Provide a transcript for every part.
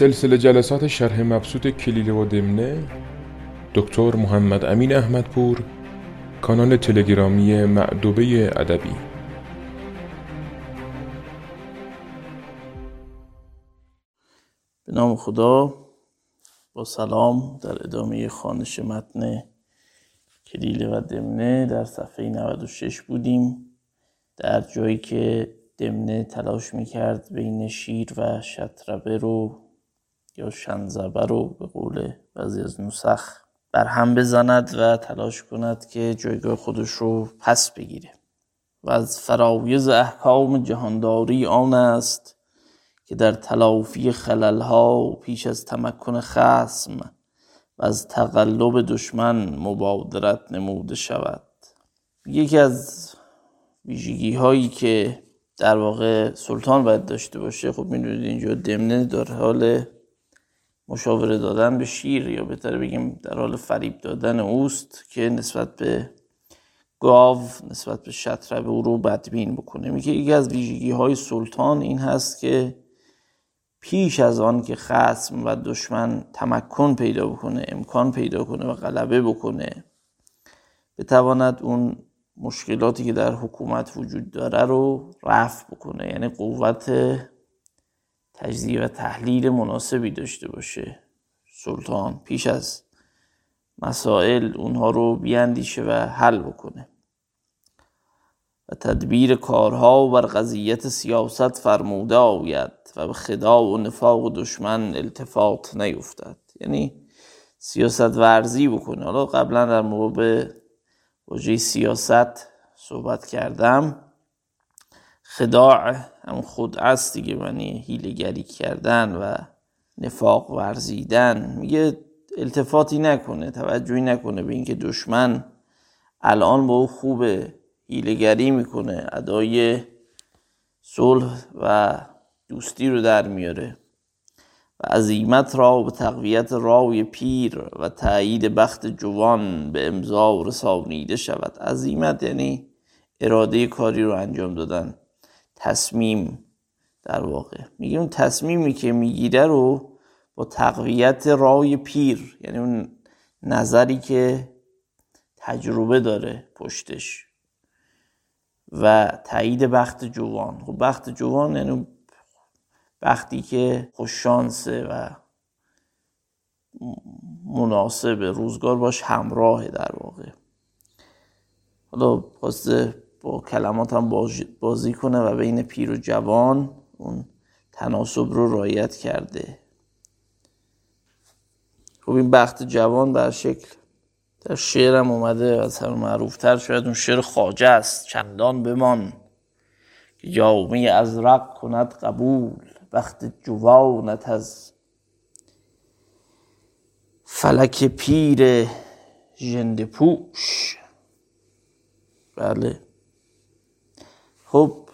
سلسله جلسات شرح مبسوط کلیله و دمنه، دکتر محمد امین احمدپور، کانال تلگرامی معدوبه ادبی. به نام خدا. با سلام، در ادامه خوانش متن کلیله و دمنه در صفحه 96 بودیم، در جایی که دمنه تلاش میکرد بین شیر و شطربه رو یا شنزبه رو به قول بعضی از نسخ برهم بزند و تلاش کند که جایگاه خودش رو پس بگیره. و از فرایض احکام جهانداری آن است که در تلافی خللها پیش از تمکن خصم و از تقلب دشمن مبادرت نموده شود. یکی از ویژگی هایی که در واقع سلطان باید داشته باشه، خب می‌دونید اینجا دمنه در حال مشاوره دادن به شیر، یا بهتر بگیم در حال فریب دادن اوست که نسبت به گاو، نسبت به شطربه او رو بدبین بکنه. میگه یکی از ویژگی های سلطان این هست که پیش از آن که خصم و دشمن تمکن پیدا بکنه، امکان پیدا کنه و غلبه بکنه، بتواند اون مشکلاتی که در حکومت وجود داره رو رفع بکنه، یعنی قوت تجزیه و تحلیل مناسبی داشته باشه سلطان، پیش از مسائل اونها رو بیاندیشه و حل بکنه و تدبیر کارها و بر قضیت سیاست فرموده آید و به خدا و نفاق و دشمن التفات نیفتد، یعنی سیاست ورزی بکنه. حالا قبلا در مورد واژه سیاست صحبت کردم. خداع هم خود است دیگه، یعنی حیله‌گری کردن و نفاق ورزیدن. میگه التفاتی نکنه، توجهی نکنه به اینکه دشمن الان با او خوبه، حیله‌گری میکنه، ادای صلح و دوستی رو در میاره و عزیمت را به تقویت رای پیر و تأیید بخت جوان به امضا رسانیده شود. عزیمت یعنی اراده کاری رو انجام دادن، تصمیم. در واقع میگه اون تصمیمی که میگیره رو با تقویت رای پیر، یعنی اون نظری که تجربه داره پشتش، و تایید بخت جوان. خب بخت جوان یعنی بختی که خوش شانسه و مناسبه، روزگار باش همراهه در واقع. حالا خواسته با کلمات هم بازی کنه و بین پیر و جوان اون تناسب رو رعایت کرده. خب این بخت جوان در شکل در شعر هم اومده، از هر معروفتر شاید اون شعر خواجه است. چندان بمان که جامه ازرق کند قبول، بخت جوانت از فلک پیر ژنده پوش. بله. خب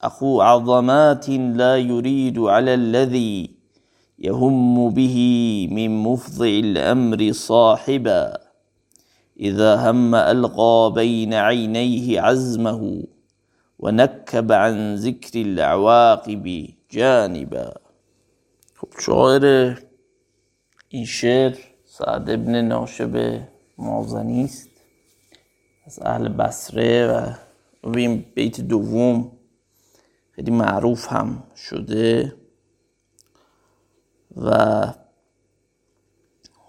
اخو عظمات لا يريد على الذي يهم به من مفضع الامر صاحبا، اذا هم القى بين عينيه عزمه ونكب عن ذكر العواقب جانبا. خب شاعر این شعر سعد ابن ناشب مامغانی است، از اهل بصره، و این بیت دوم خیلی معروف هم شده و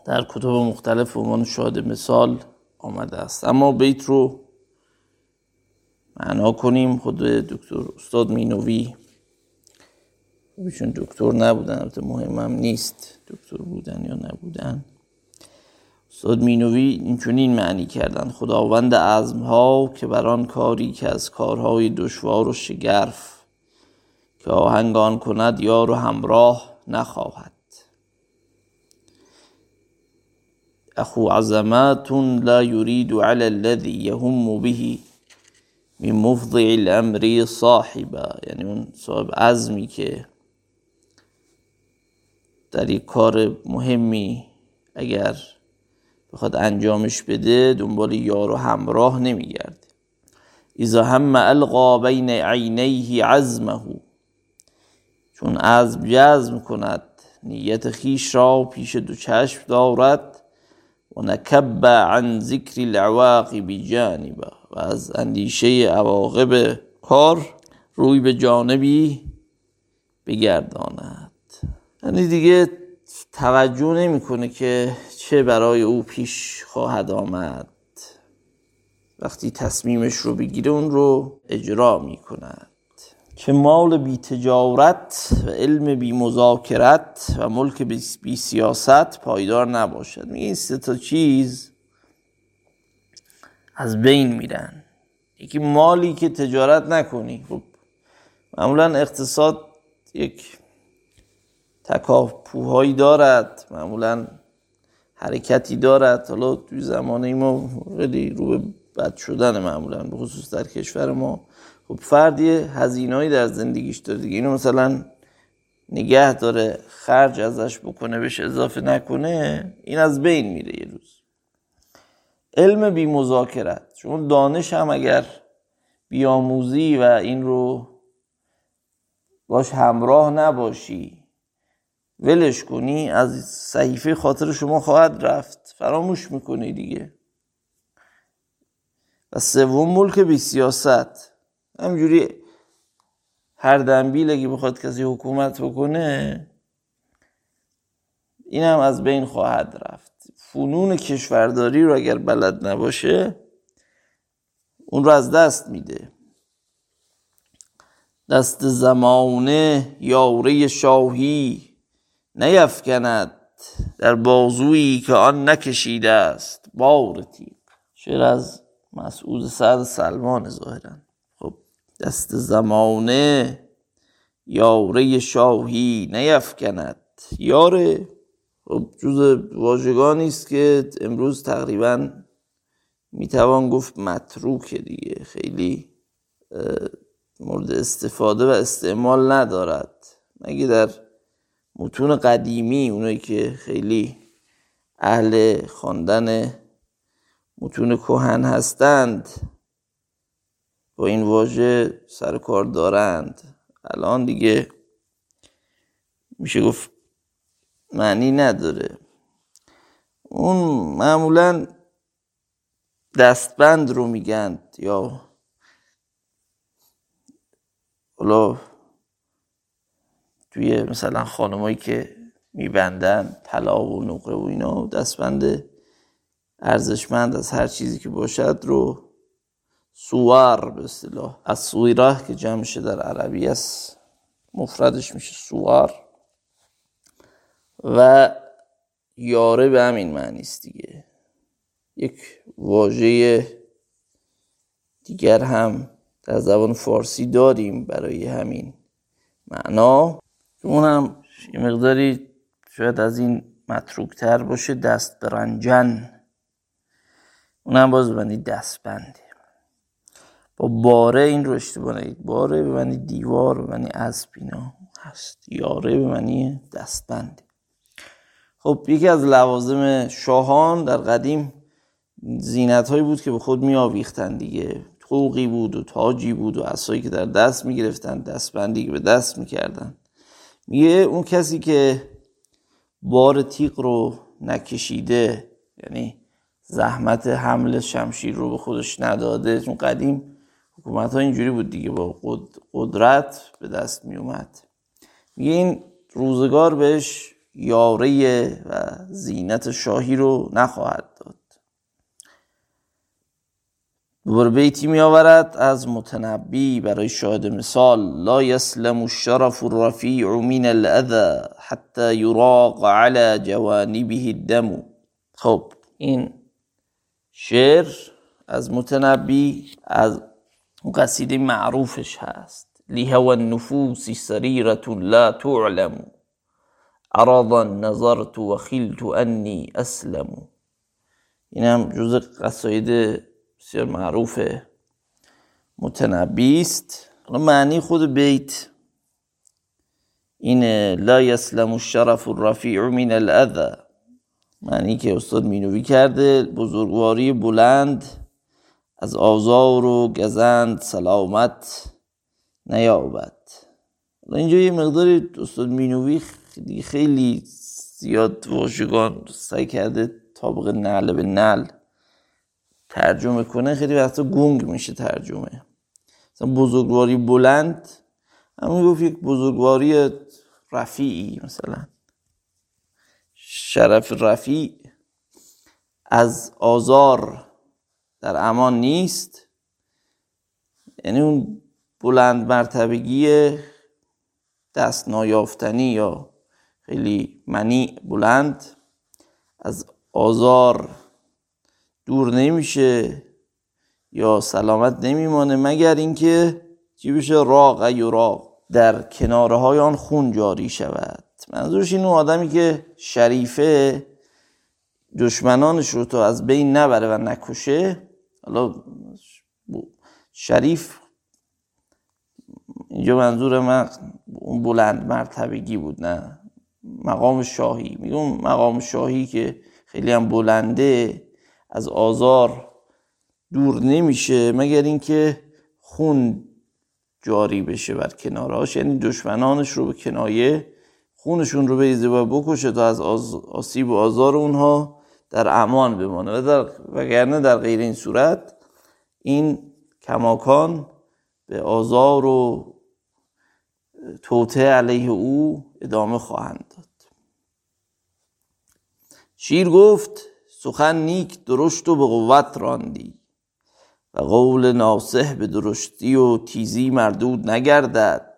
در کتب مختلف به عنوان شاهد مثال آمده است. اما بیت رو معنا کنیم. خود دکتر استاد مینوی، چون دکتر نبودن، البته مهمم نیست دکتر بودن یا نبودن، استاد مینوی اینچنین معنی کردند: خداوند عزم‌ها که بر آن کاری که از کارهای دشوار و شگرف که آهنگ آن کند یار و همراه نخواهد. اخو عظمات لا یرید علی الذی یهم به من مفضع الامر صاحبا، یعنی اون صاحب عزمی که در یک کار مهمی اگر بخواد انجامش بده دنبال یار و همراه نمیگرده. اذا هم القا بین عینیه عزمه، چون عزم جزم کند، نیت خیش را پیش دو چشم دارد و نکب عن ذکر العواقب جانبا، و از اندیشه عواقب کار روی به جانبی بگرداند. یعنی دیگه توجه نمی کنه که چه برای او پیش خواهد آمد، وقتی تصمیمش رو بگیره اون رو اجرا می کند. چه مال بی تجارت و علم بی مذاکرت و ملک بی سیاست پایدار نباشد. میگه این سه تا چیز از بین میرن. یکی مالی که تجارت نکنی. معمولا اقتصاد یک تکاپوهایی دارد، معمولا حرکتی دارد. حالا توی زمانه ما خیلی رو به بد شدن، معمولا به خصوص در کشور ما. خب فرد یه هزینه‌ای در زندگیش داره دیگه، اینو مثلا نگه داره، خرج ازش بکنه، بهش اضافه نکنه، این از بین میره یه روز. علم بی مذاکرت، چون دانش هم اگر بیاموزی و این رو باش همراه نباشی، ولش کنی، از صحیفه خاطر شما خواهد رفت، فراموش میکنی دیگه. و سوم ملک بی سیاست، همجوری هر دنبیل اگه بخواد کسی حکومت بکنه، این هم از بین خواهد رفت. فنون کشورداری رو اگر بلد نباشه اون رو از دست میده. دست زمانه یاره شاهی نیفکند در بازویی که آن نکشیده است بار تیغ. شعر از مسعود سعد سلمان ظاهرا. دست زمانه یاره شاهی نیفکند. یاره جز واژگانی است که امروز تقریباً میتوان گفت متروکه دیگه، خیلی مورد استفاده و استعمال ندارد، مگه در متون قدیمی، اونایی که خیلی اهل خواندن متون کهن هستند با این واژه سرکار دارند. الان دیگه میشه گفت معنی نداره. اون معمولا دستبند رو میگن، یا حالا توی مثلا خانمایی که میبندن طلا و نقره و اینا، دستبند ارزشمند از هر چیزی که باشد رو سوار به اصطلاح، از سویره که جمع میشه در عربی است، مفردش میشه سوار، و یاره به همین معنی است دیگه. یک واژه دیگر هم در زبان فارسی داریم برای همین معنا، اون هم یه مقداری شاید از این متروکتر باشه، دست برنجن. اون هم باز ببینید دستبنده، با باره این رو اشتباه نگید، باره به معنی دیوار، به معنی اسب اینا هست، یاره به معنی دستبند. خب یکی از لوازم شاهان در قدیم زینت‌هایی بود که به خود می‌آویختند دیگه، طوقی بود و تاجی بود و عصایی که در دست می‌گرفتند، دستبندی که به دست می‌کردند. میگه اون کسی که بار تیغ رو نکشیده، یعنی زحمت حمل شمشیر رو به خودش نداده، چون قدیم حکومت ها اینجوری بود دیگه، با قدرت به دست می اومد. میگه این روزگار بهش یاره و زینت شاهی رو نخواهد داد. دوباره بیتی می آورد از متنبی برای شاهد مثال: لا یسلم الشرف الرفیع من الاذى حتی یراق على جوانبه الدم. خب این شعر از متنبی از قصیده معروفش هست: لهوى النفوس سريرة لا تعلم عرضا نظرت وخلت أني أسلم. این هم جزء قصیده بسیار معروف متنبی است. معنی خود بیت اینه: لا يسلم الشرف الرفيع من الأذى. معنی که استاد مینوی کرده: بزرگواری بلند از آزار و گزند سلامت نیابد. اینجا یه مقداری استاد مینوی خیلی زیاد واژگان سعی کرده طابق نعل به نعل ترجمه کنه، خیلی وقتا گنگ میشه ترجمه. مثلا بزرگواری بلند همون گفت یک بزرگواری رفیعی، مثلا شرف رفیع از آزار در امان نیست، یعنی اون بلند مرتبگی دست نایافتنی یا خیلی منی بلند از آزار دور نمیشه یا سلامت نمیمانه مگر اینکه چی بشه، راق یراق، در کناره های آن خون جاری شود. منظورش اینو آدمی که شریفه دشمنانش رو تا از بین نبره و نکشه. حالا شریف اینجا منظور من اون بلند مرتبگی بود، نه مقام شاهی. میگم مقام شاهی که خیلی هم بلنده از آزار دور نمیشه مگر اینکه خون جاری بشه بر کنارهاش، یعنی دشمنانش رو به کنایه خونشون رو بریزه و بکشه تا از آسیب و آزار اونها در امان بمانه، وگرنه در غیر این صورت این کماکان به آزار و توطئه علیه او ادامه خواهند داد. شیر گفت سخن نیک درشت و به قوت راندی و قول ناصح به درشتی و تیزی مردود نگردد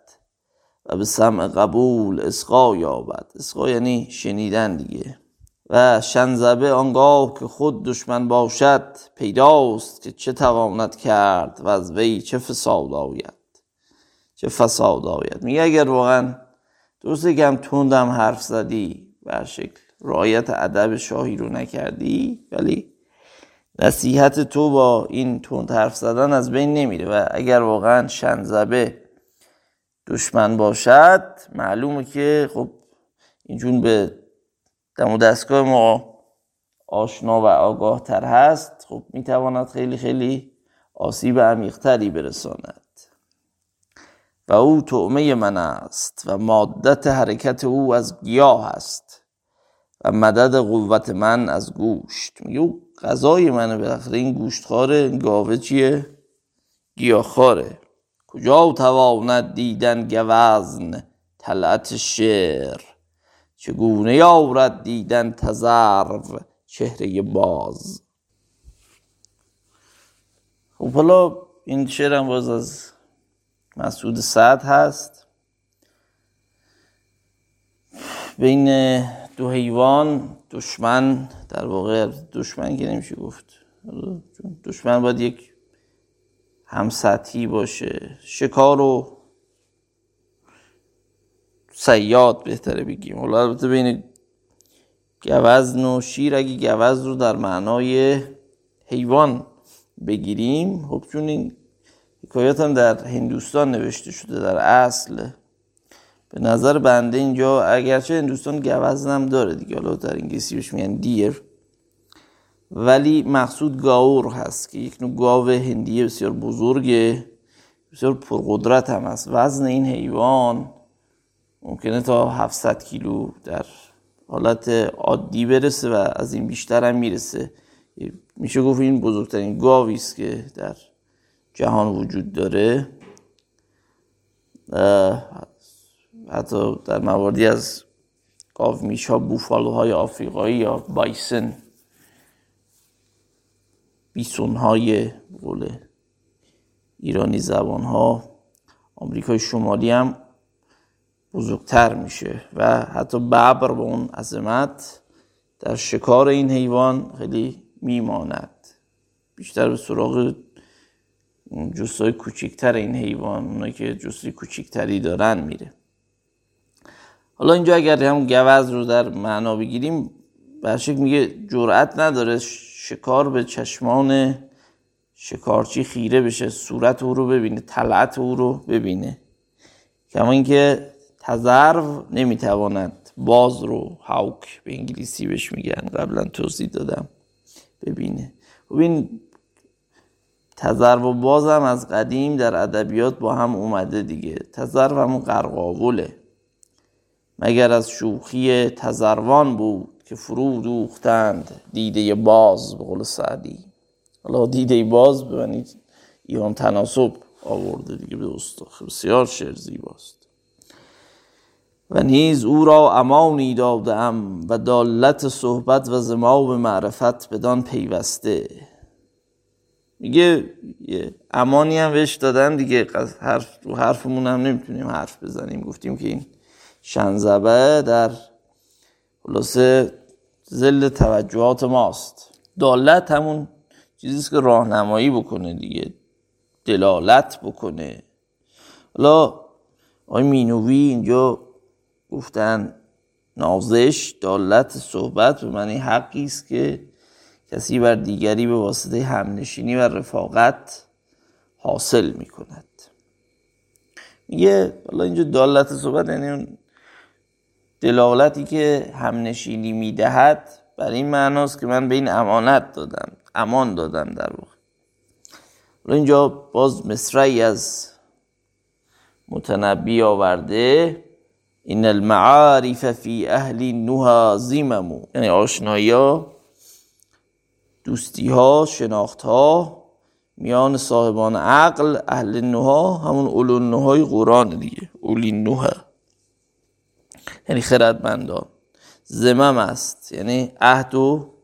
و به سمع قبول اسقا یابد. اسقا یعنی شنیدن دیگه. و شنزبه آنگاه که خود دشمن باشد پیداست که چه تواند کرد و از وی چه فساد آید. میگه اگر واقعا درسته که هم تندم حرف زدی، برشکل رعایت ادب شاهی رو نکردی، ولی نصیحت تو با این تند حرف زدن از بین نمیره و اگر واقعا شنزبه دشمن باشد معلومه که خب اینجون به دم و دستگاه ما آشنا و آگاه تر هست، خب میتواند خیلی خیلی آسیب عمیق‌تری برساند. و او طعمه من است و مادت حرکت او از گیاه است و مدد قوت من از گوشت. میگه او غذای منه، بالاخره این گوشتخواره، گاوه چیه؟ گیاهخواره. کجا تواند دیدن گوزن طلعت شعر، چگونه یارد دیدن تزرو چهره باز. خب حالا این شعر هم باز از مسعود سعد هست. بین دو حیوان دشمن، در واقع دشمن که نمیشه گفت، دشمن باید یک همسطحی باشه، شکار و صیاد بهتره بگیم. حالا البته بین گوزن و شیر، اگه گوزن رو در معنای حیوان بگیریم، خب چون این حکایات هم در هندوستان نوشته شده در اصل، به نظر بنده اینجا اگرچه هندوستان گوزن هم داره دیگه، حالا در انگلیسی بهش میگن دیر، ولی مقصود گاور هست که یک نوع گاو هندیه بسیار بزرگه، بسیار پرقدرت هم هست. وزن این حیوان ممکنه تا 700 کیلو در حالت عادی برسه و از این بیشتر هم میرسه. میشه گفت این بزرگترین گاوی است که در جهان وجود داره. حتی در مواردی از گاومیش‌ها، بوفالوهای آفریقایی یا بیسون‌های قول ایرانی زبان‌ها آمریکای شمالی هم بزرگتر میشه و حتی ببر به اون عظمت در شکار این حیوان خیلی میماند، بیشتر به سراغ جستای کوچکتر این حیوان، اونایی که جستای کوچکتری دارن میره. حالا اینجا اگر هم گوز رو در معنا بگیریم، برشک میگه جرأت نداره شکار به چشمان شکارچی خیره بشه، صورت او رو ببینه، طلعت او رو ببینه. کما اینکه تزرو نمیتواند باز رو، هاوک به انگلیسی بهش میگن، قبلا توضیح دادم، ببینه. خب این تزرو و باز هم از قدیم در ادبیات با هم اومده دیگه. تزرو همون قرقاوله مگر از شوخی تزروان بود که فرو دوختند دیده باز، به قول سعدی. حالا دیده باز ببینید ایام تناسب آورده دیگه به استاخ، بسیار شعر زیباست. و نیز او را امانی دادم و دالت صحبت و زمام معرفت بدان پیوسته. میگه امانی هم بهش دادن دیگه، رو حرفمون هم نمیتونیم حرف بزنیم. گفتیم که این شنزبه در خلاصه ظل توجهات ماست. دالت همون چیزیست که راهنمایی بکنه دیگه، دلالت بکنه. حالا آقای مینوی اینجا گفتن نازش دالت صحبت به معنی حقی است که کسی بر دیگری به واسطه همنشینی و رفاقت حاصل می کند. میگه حالا اینجا دالت صحبت یعنی اون دلالتی که همنشینی می دهد، برای این معناست که من به این امانت دادم، امان دادم در واقع. حالا اینجا باز مصرعی از متنبی آورده، این المعارف فی اهل نها زیممو، یعنی آشنایی ها، دوستی ها، شناخت ها میان صاحبان عقل، اهل نها همون اولون نهای قرآن دیگه، اولین نها یعنی خردمندان. زمم است یعنی عهد و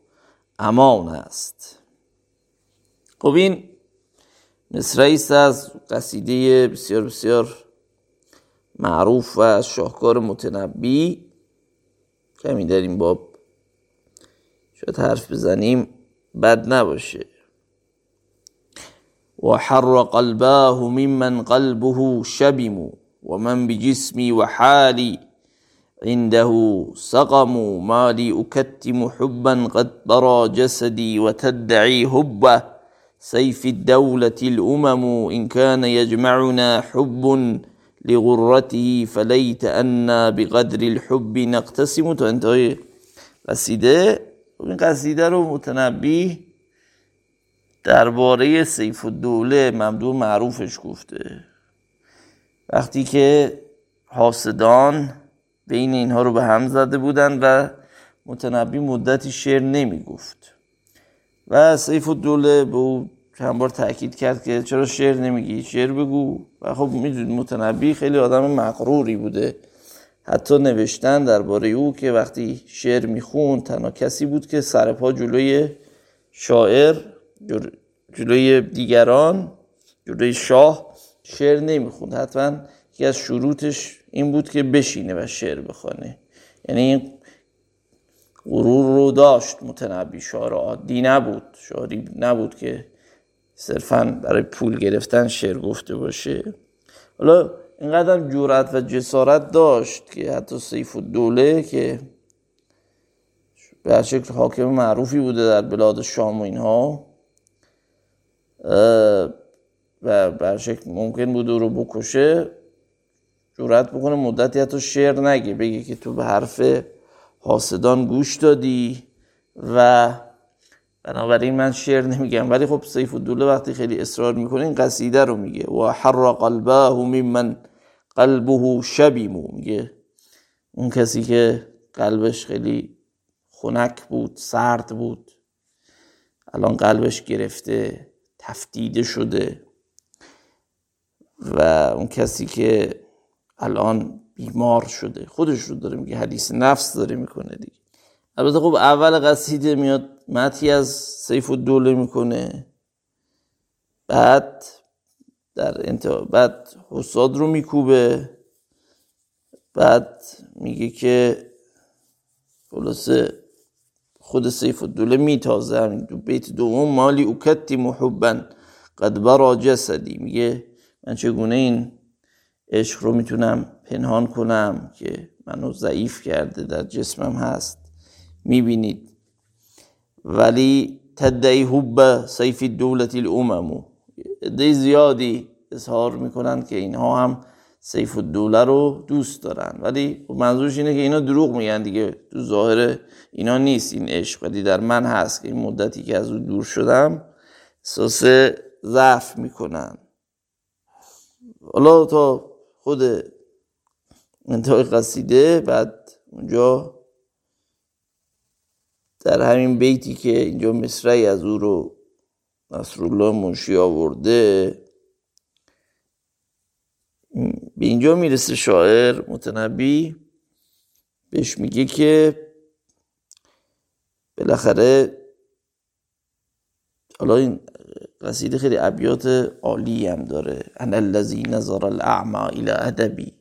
امان است. خب این مصرعی است از قصیده بسیار بسیار معروف و از شاهکار متنبی. کمی در این باب شاید حرف بزنیم بد نباشه. و حر قلباه ممن قلبه شبم و من بجسمی و حالی عنده سقم ما لي اكتم حبا قد برى جسدي وتدعي حبه سيف الدوله الامم ان كان يجمعنا حب لغرته فليت أنا بقدر الحب نقتسم. تا انتهای قصیده. این قصیده رو متنبی درباره سیف الدوله ممدوح معروفش گفته، وقتی که حاسدان بین اینها رو به هم زده بودن و متنبی مدتی شعر نمی گفت و سیف الدوله به او چند بار تأکید کرد که چرا شعر نمیگی، شعر بگو. و خب میدونید متنبی خیلی آدم مغروری بوده، حتی نوشتن درباره او که وقتی شعر میخوند تنها کسی بود که سرپا جلوی شاعر، جلوی دیگران، جلوی شاه شعر نمیخوند. حتما یکی از شروطش این بود که بشینه و شعر بخونه. یعنی این غرور رو داشت متنبی، شاعر عادی نبود، شاعری نبود که صرفاً برای پول گرفتن شعر گفته باشه. حالا اینقدر جرأت و جسارت داشت که حتی سیف الدوله که به شکل حاکم معروفی بوده در بلاد شام و اینها و به شکل ممکن بود او رو بکشه، جرأت بکنه مدتی حتی شعر نگه، بگه که تو به حرف حاسدان گوش دادی و بنابراین من شعر نمیگم. ولی خب سیف الدوله وقتی خیلی اصرار میکنه این قصیده رو میگه، و حر قلباه ممن قلبه شبیمو، میگه اون کسی که قلبش خیلی خنک بود، سرد بود، الان قلبش گرفته، تفدیده شده، و اون کسی که الان بیمار شده، خودش رو داره میگه، حدیث نفس داره میکنه دیگه. البته خب اول قصیده میاد متنی از سیف الدوله میکنه، بعد در انتها بعد حساد رو میکوبه، بعد میگه که خلاصه خود سیف الدوله میتازه همین دو بیت دوم، مالی اکتم حبا قد برا جسدی، میگه من چگونه این عشق رو میتونم پنهان کنم که منو ضعیف کرده، در جسمم هست میبینید. ولی تدعی حب سیف الدولة الامم، عده زیادی اظهار میکنن که اینها هم سیف الدوله رو دوست دارن، ولی منظورش اینه که اینا دروغ میگن دیگه، تو ظاهر اینا نیست این عشق، ولی در من هست که این مدتی که از او دور شدم احساس ضعف میکنن. حالا تا خود انتهای قصیده بعد اونجا در همین بیتی که اینجا مصرعی از او رو نصرالله منشی آورده به اینجا میرسه شاعر متنبی بهش میگه که بالاخره حالا این قصیده خیلی ابیات عالی هم داره. انا الذی نظر الاعمى الى ادبی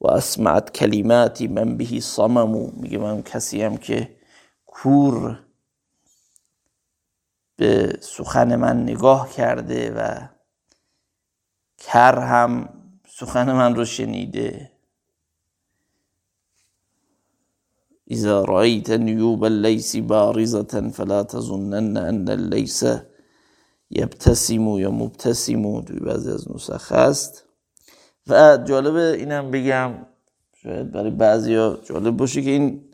و اسمعت کلماتی من بهی صمم. میگه من کسی هم که کور به سخن من نگاه کرده و کر هم سخن من رو شنیده. اذا رأیت نیوب اللیس بارزة فلا تظنن ان اللیس یبتسم یا مبتسم. توی بعضی از نسخه است و جالبه اینم بگم شاید برای بعضیا جالب باشه که این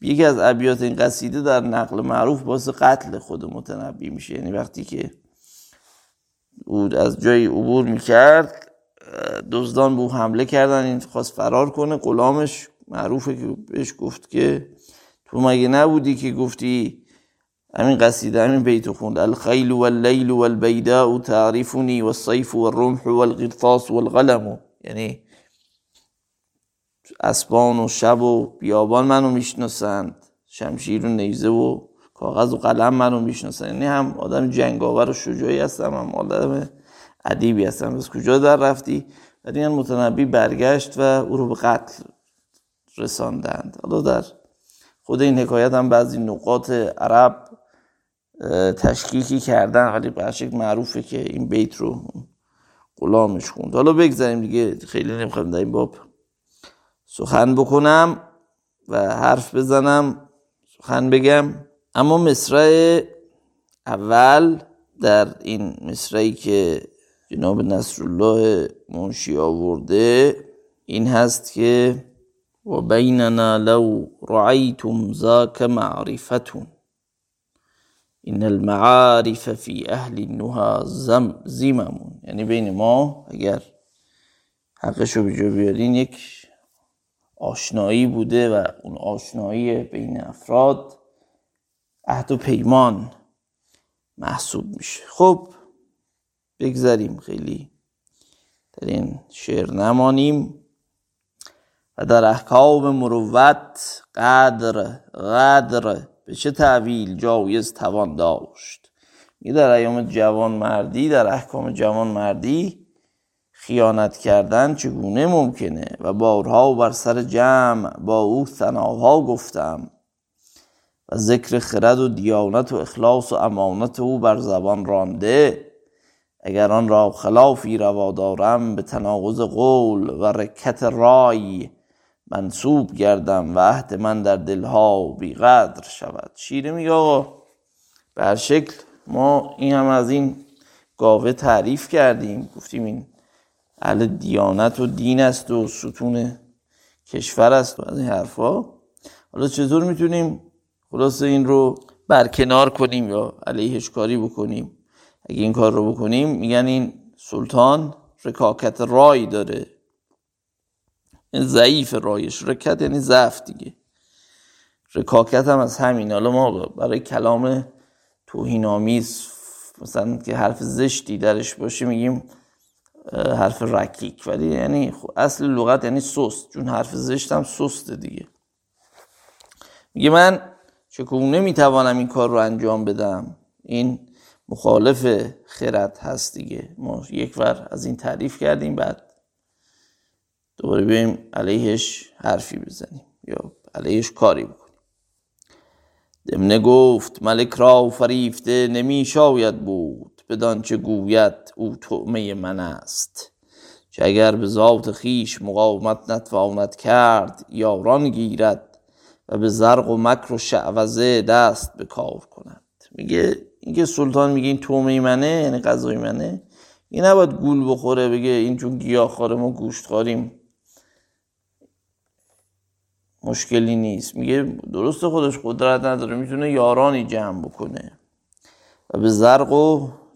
یکی از ابیات این قصیده در نقل معروف باعث قتل خود متنبی میشه. یعنی وقتی که او از جایی عبور میکرد دزدان به او حمله کردن، این خواست فرار کنه، غلامش معروفه که بهش گفت که تو مگه نبودی که گفتی همین قصیده همین بیتو خوند الخیل واللیل والبیداء تعرفنی والصیف والرمح والقرطاس والقلم. یعنی اسبان و شب و بیابان منو میشناسند، شمشیر و نیزه و کاغذ و قلم منو میشناسند. یعنی هم آدم جنگاور و شجاعی هستم، هم آدم ادیبی هستم، از کجا در رفتی؟ ولی این متنبی برگشت و او رو به قتل رساندند. حالا در خود این حکایت هم بعضی نقاط عرب تشکیکی کردن، ولی به شکل معروفه که این بیت رو غلامش خوند. حالا بگذاریم دیگه، خیلی نمیخوام در این باب سخن بکنم و حرف بزنم، سخن بگم. اما مصرع اول در این مصرعی که جناب نصرالله منشی آورده این هست که و بیننا لو رعیتم ذاک معرفتون این المعارف فی اهل النها زممون. یعنی بین ما اگر حقشو به جا بیارین یک آشنایی بوده و اون آشنایی بین افراد عهد و پیمان محسوب میشه. خب بگذاریم خیلی در این شعر نمانیم و در احکام مروت قدر به چه تعویل جایز توان داشت. می در ایام جوانمردی، در احکام جوانمردی خیانت کردن چگونه ممکنه و بارها بر سر جمع با او ثناها گفتم و ذکر خرد و دیانت و اخلاص و امانت او بر زبان رانده. اگر آن را خلافی روا دارم به تناقض قول و رکت رای منسوب گردم و عهد من در دلها بیقدر شود. شیره میگه آقا به هر شکل ما این هم از این گاوه تعریف کردیم، گفتیم این اهل دیانت و دین است و ستون کشور است و از این حرفا. حالا چطور میتونیم خلاصه این رو برکنار کنیم یا علیهش کاری بکنیم؟ اگه این کار رو بکنیم میگن این سلطان رکاکت رای داره، این ضعیف رایش. رکت یعنی ضعف دیگه، رکاکت هم از همین. حالا ما برای کلام توهین‌آمیز مثلا که حرف زشتی درش باشه میگیم حرف رکیک، ولی یعنی اصل لغت یعنی سست، چون حرف زشت هم سسته دیگه. میگه من چگونه میتوانم این کار رو انجام بدم؟ این مخالف خرد هست دیگه. ما یک بار از این تعریف کردیم، بعد دوباره بیایم علیهش حرفی بزنیم یا علیهش کاری بکنیم. دمنه گفت ملک را فریفته نمی شاید بود بدان چه گوید او طعمه من است. چه اگر به ذات خیش مقاومت نتواند کرد یاران گیرد و به زرق و مکر و شعوذه دست به کار کند. میگه اینکه سلطان میگه این طعمه منه یعنی غذای منه، این نباید گول بخوره بگه این چون گیاهخواره ما گوشتخواریم مشکلی نیست. میگه درست خودش قدرت نداره، میتونه یارانی جمع بکنه و به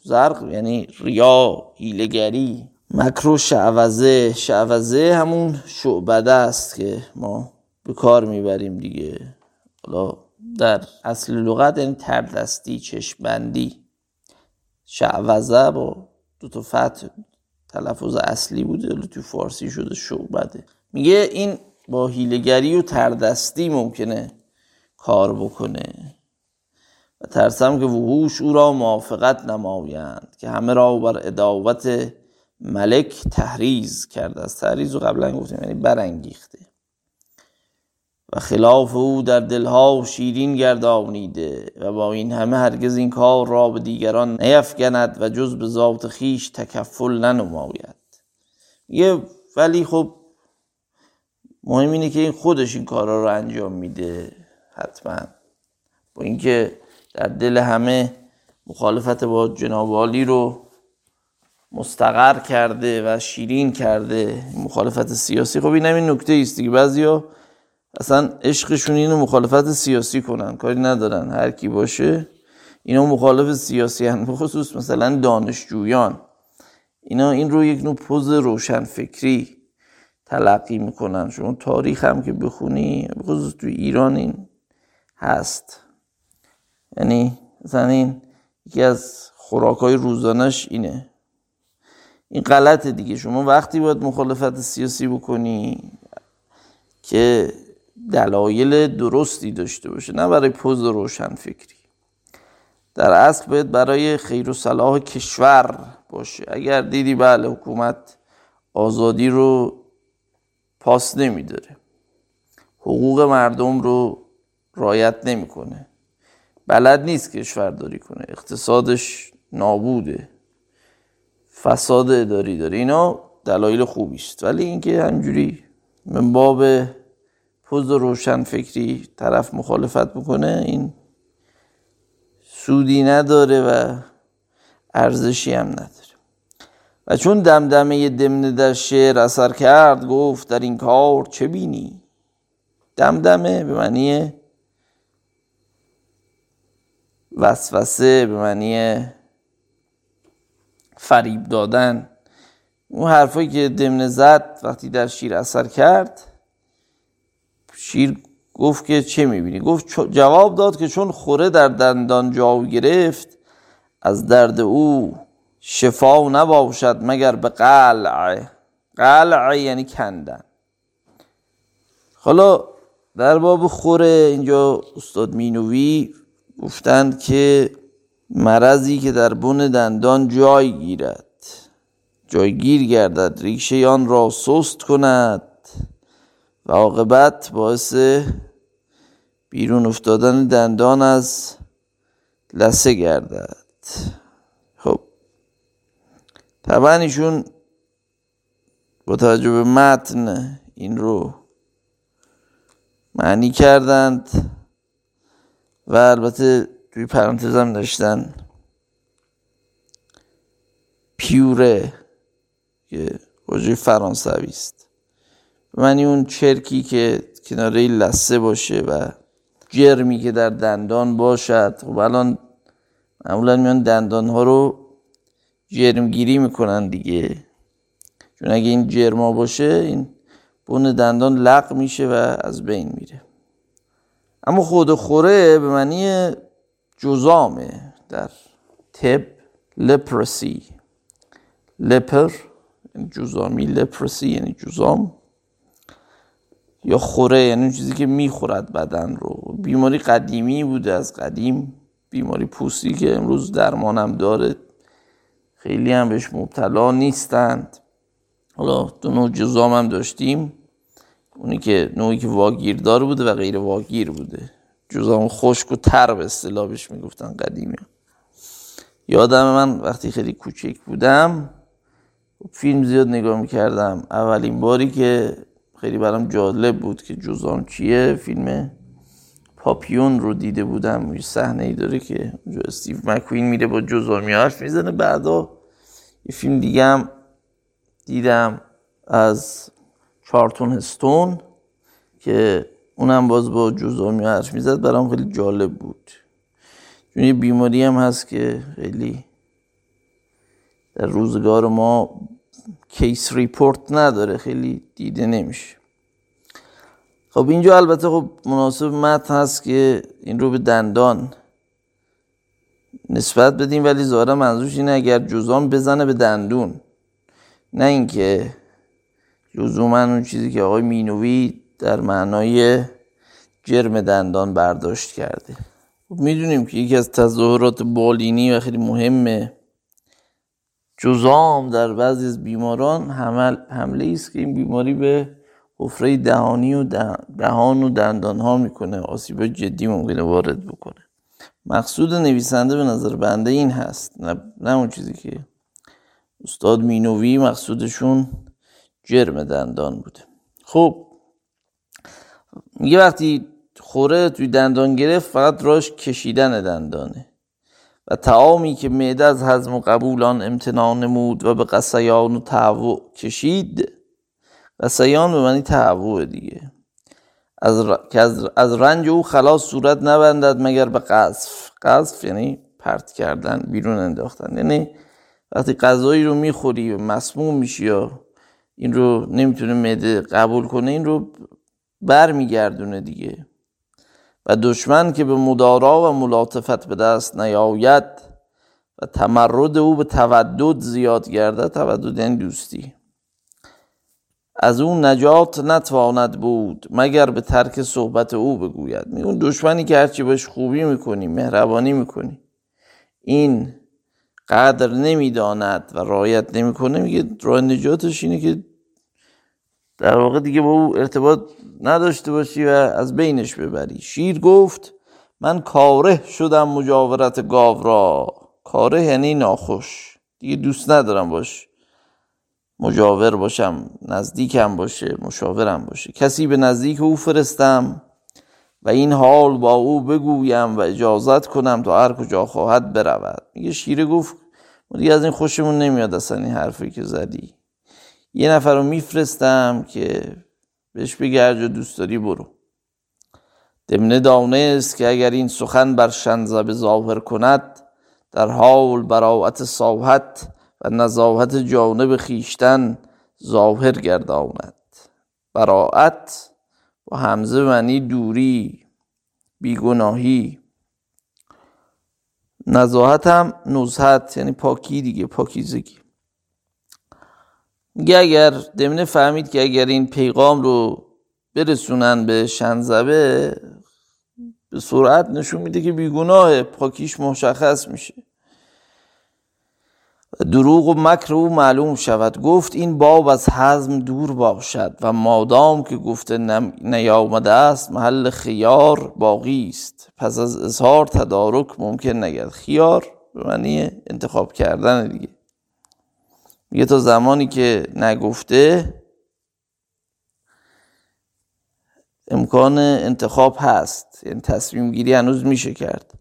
زرق یعنی ریا، هیله‌گری مکرو شعوذه، شعوذه همون شعبده است که ما به کار میبریم دیگه. حالا در اصل لغت یعنی تردستی، چشمبندی. شعوذه با دو تا فتح تلفظ اصلی بوده، تو فارسی شده شعبده. میگه این با حیله‌گری و تردستی ممکنه کار بکنه و ترسم که وحوش او را موافقت نمایند که همه را بر اداوت ملک تحریز کرده است. تحریز رو قبلا گفتیم، یعنی برانگیخته. و خلاف او در دلها شیرین گردانیده و با این همه هرگز این کار را به دیگران نیفکند و جز به ذات خیش تکفل ننماید. یه ولی خب مهم اینه که این خودش این کارا رو انجام میده حتما، با اینکه در دل همه مخالفت با جناب عالی رو مستقر کرده و شیرین کرده. مخالفت سیاسی، خب این همین نکته ایست دیگه. بعضیا اصلا عشقشون اینو مخالفت سیاسی کنن، کاری ندارن هر کی باشه. اینا مخالف سیاسی هن، به خصوص مثلا دانشجویان. اینا این رو یک نوع پوز روشن فکری تلقی میکنن. شما تاریخ هم که بخونی، به خصوص تو ایران این هست. یعنی مثلا این یکی از خوراکای روزانش اینه. این غلطه دیگه. شما وقتی باید مخالفت سیاسی بکنی که دلایل درستی داشته باشه، نه برای پوز روشن فکری. در اصل باید برای خیر و صلاح کشور باشه. اگر دیدی بله حکومت آزادی رو پاس نمیداره، حقوق مردم رو رعایت نمیکنه، بلد نیست کشورداری کنه، اقتصادش نابوده، فساد اداری داره، اینا دلایل خوبی است. ولی اینکه همجوری من باب پوز روشن فکری طرف مخالفت بکنه، این سودی نداره و ارزشی هم نداره. و چون دمدمه دمنه در شعر اثر کرد، گفت در این کار چه بینی؟ دمدمه به معنی وسوسه، به معنی فریب دادن. اون حرفایی که دمنه زد وقتی در شیر اثر کرد، شیر گفت که چه میبینی؟ گفت جواب داد که چون خوره در دندان جاو گرفت، از درد او شفا نباشد مگر به قلع. قلع یعنی کندن. حالا در باب خوره اینجا استاد مینوی گفتند که مرضی که در بن دندان جایگیر گردد، ریشه آن را سست کند و عاقبت باعث بیرون افتادن دندان از لثه گردد. خب طبعا ایشون با توجه به متن این رو معنی کردند و البته توی پرانتز هم داشتن پیوره که واژه فرانسوی است، معنی اون چرکی که کناره لثه باشه و جرمی که در دندان باشد. خب الان معمولا میان دندان ها رو جرمگیری میکنن دیگه، چون اگه این جرما باشه این بن دندان لق میشه و از بین میره. اما خود خوره به معنی جزامه. در طب لپرسی، لپر جزامی، لپرسی یعنی جزام، یا خوره یعنی اون چیزی که میخورد بدن رو. بیماری قدیمی بوده، از قدیم بیماری پوستی که امروز درمانم داره، خیلی هم بهش مبتلا نیستند. حالا دو نوع جزام هم داشتیم، اونی که نوعی که واگیردار بوده و غیر واگیر بوده. جزام خشک و تر به اصطلاح بهش میگفتن قدیمی. یادم من وقتی خیلی کوچک بودم فیلم زیاد نگاه میکردم، اولین باری که خیلی برام جالب بود که جزام چیه، فیلم پاپیون رو دیده بودم. یه صحنه ای داره که استیو مکوین میره با جزامی حرف میزنه. بعدا یه فیلم دیگه هم دیدم از چارلتون هستون که اونم باز با جزامی حرف میزد، برام خیلی جالب بود. چون یه بیماری هم هست که خیلی در روزگار ما کیس ریپورت نداره، خیلی دیده نمیشه. خب اینجا البته خب مناسب متن هست که این رو به دندان نسبت بدیم، ولی ظاهرا منظورش اینه اگر جزام بزنه به دندون، نه اینکه لزوما اون چیزی که آقای مینوی در معنای جرم دندان برداشت کرده. میدونیم که یکی از تظاهرات بالینی و خیلی مهمه جزام در بعضی از بیماران حمله است که این بیماری به حفره دهانی و دهان و دندان ها میکنه، آسیب جدی ممکنه وارد بکنه. مقصود نویسنده به نظر بنده این هست، نه اون چیزی که استاد مینوی مقصودشون جرم دندان بوده. خب میگه وقتی خوره توی دندان گرفت فقط راش کشیدن دندانه و طعامی که معده از هضم و قبول آن امتناع نمود و به قصیان و تهوع کشید. قصیان به معنی تهوع دیگه، از رنج او خلاص صورت نبندد مگر به قذف. قذف یعنی پرت کردن، بیرون انداختن. یعنی وقتی غذایی رو میخوری و مسموم میشی یا این رو نمیتونه معده قبول کنه، این رو برمیگردونه دیگه. و دشمن که به مدارا و ملاطفت به دست نیاید و تمرد او به تودد زیاد گردد، تودد یعنی دوستی، از اون نجات نتواند بود مگر به ترک صحبت او بگوید. میگون دشمنی که هرچی باش خوبی میکنی، مهربانی میکنی، این قدر نمیداند و رعایت نمیکنه، میگه راه نجاتش اینه که در واقع دیگه با او ارتباط نداشته باشی و از بینش ببری. شیر گفت من کاره شدم مجاورت گاو را. کاره یعنی ناخوش، دیگه دوست ندارم باش مجاور باشم، نزدیکم باشه، مشاورم باشه. کسی به نزدیک او فرستم و این حال با او بگویم و اجازت کنم تا هر کجا خواهد برود. میگه شیر گفت ما دیگه از این خوشمون نمیاد اصلا، این حرفی که زدی. یه نفر رو میفرستم که بهش بگه هر جا دوست داری برو. ضمن دانست که اگر این سخن بر شنزبه ظاهر کند در حال براعت ساوحت و نزاهت جانب خیشتن ظاهر گرداند. براعت با همزه معنی دوری، بیگناهی. نزاهت هم نزهت یعنی پاکی دیگه، پاکیزگی. میگه اگر ضمن فهمید که اگر این پیغام رو برسونن به شنزبه به سرعت نشون میده که بیگناه، پاکیش مشخص میشه. دروغ و مکر او معلوم شود. گفت این باب از هضم دور باشد و مادام که گفته نیامده است محل خیار باقی است، پس از اظهار تدارک ممکن نگرد. خیار به معنی انتخاب کردن دیگه. میگه تا زمانی که نگفته امکان انتخاب هست، یعنی تصمیم گیری هنوز میشه کرد،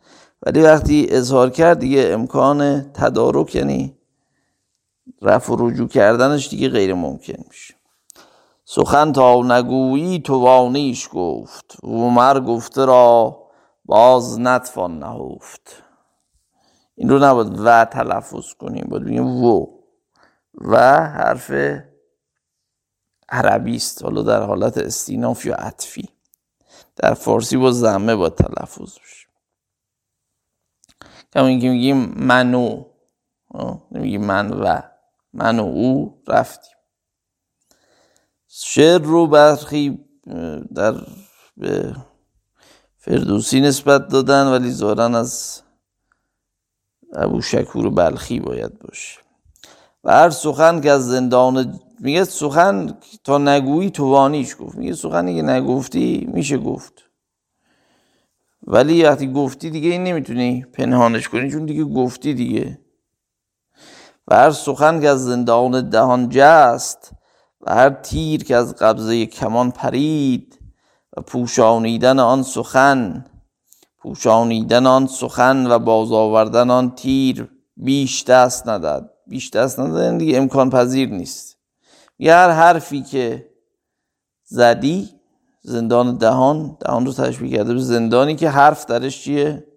ولی وقتی اظهار کرد دیگه امکان تدارک یعنی رفع و رجوع کردنش دیگه غیر ممکن میشه. سخن تا نگویی توانیش گفت و عمر گفته را باز نتوان نهفت. این رو نباید و تلفظ کنیم، باید بگیم و حرف عربی است، حالا در حالت استیناف یا عطفی. در فارسی با ضمه باید تلفظ بشه. کما اینکه میگیم منو، نمیگیم من و، من و او رفتیم. شعر رو برخی در به فردوسی نسبت دادن، ولی ظاهرا از ابو شکور بلخی باید باشه. و هر سخن که از زندان، میگه سخن تا نگویی توانیش گفت، میگه سخنی که نگفتی میشه گفت، ولی وقتی گفتی دیگه این نمیتونی پنهانش کنی، چون دیگه گفتی دیگه. و هر سخن که از زندان دهان جست و هر تیر که از قبضه کمان پرید و پوشانیدن آن سخن و بازآوردن آن تیر بیش دست نداد دیگه، امکان پذیر نیست. یه هر حرفی که زدی، زندان دهان رو تشبیه کرده به زندانی که حرف درش چیه؟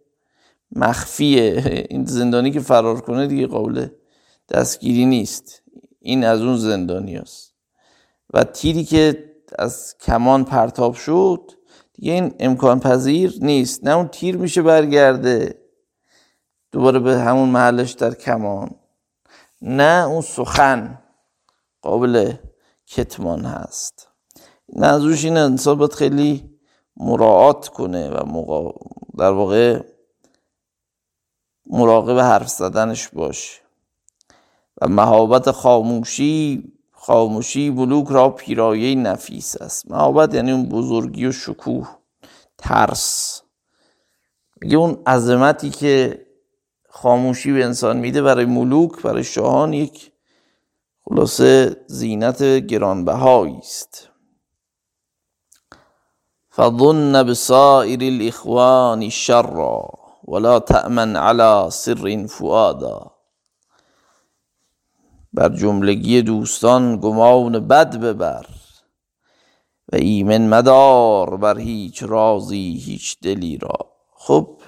مخفیه. این زندانی که فرار کنه دیگه قابل دستگیری نیست. این از اون زندانی است. و تیری که از کمان پرتاب شد دیگه این امکان پذیر نیست، نه اون تیر میشه برگرده دوباره به همون محلش در کمان، نه اون سخن قابل کتمان هست. منظورش این انسان باید خیلی مراعات کنه و در واقع مراقب حرف زدنش باشه. و محابت خاموشی بلوک را پیرایه نفیس است. محابت یعنی اون بزرگی و شکوه، ترس. میگه اون عظمتی که خاموشی به انسان میده برای ملوک، برای شاهان یک خلاصه زینت گرانبهایی است. فظن بصائر الاخوان شر ولا تأمن على سر فؤادا. بر جملگی دوستان گمان بد ببر و ایمن مدار بر هیچ رازی هیچ دلی را. خب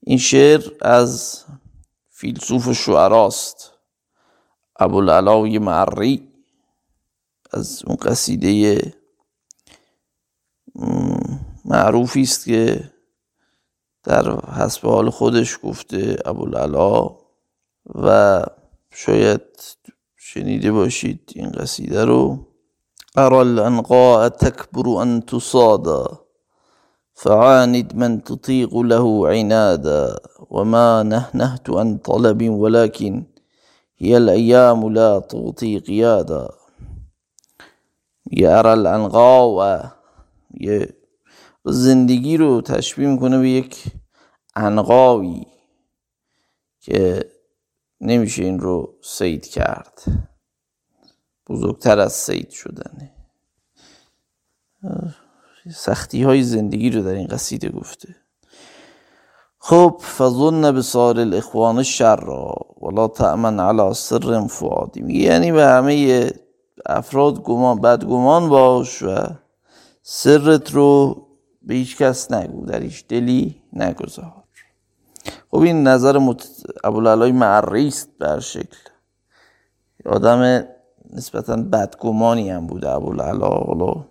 این شعر از فیلسوف شعراست، ابوالعلاء معری، از اون قصیده معروفی است که در حسب حال خودش گفته ابوالعلاء، و شاید شنیده باشید این قصیده رو. ارى الانقاء تكبر ان تصادا فعاند من تطيق له عنادا وما نهنهت عن طلب ولكن هي الايام لا تعطي قيادا. ارى الانقاء یه زندگی رو تشبیه میکنه به یک عنقایی که نمیشه این رو صید کرد، بزرگتر از صید شدنه. سختی های زندگی رو در این قصیده گفته. خب فظن بصار الاخوان شر ولا تأمن علی سر فؤادی، یعنی به همه افراد بدگمان باش و سرت رو به هیچ کس نگو، در هیچ دلی نگذار. خب این نظر ابوالعلاء معری است. بر شکل آدم نسبتاً بدگمانی هم بوده ابوالعلاء.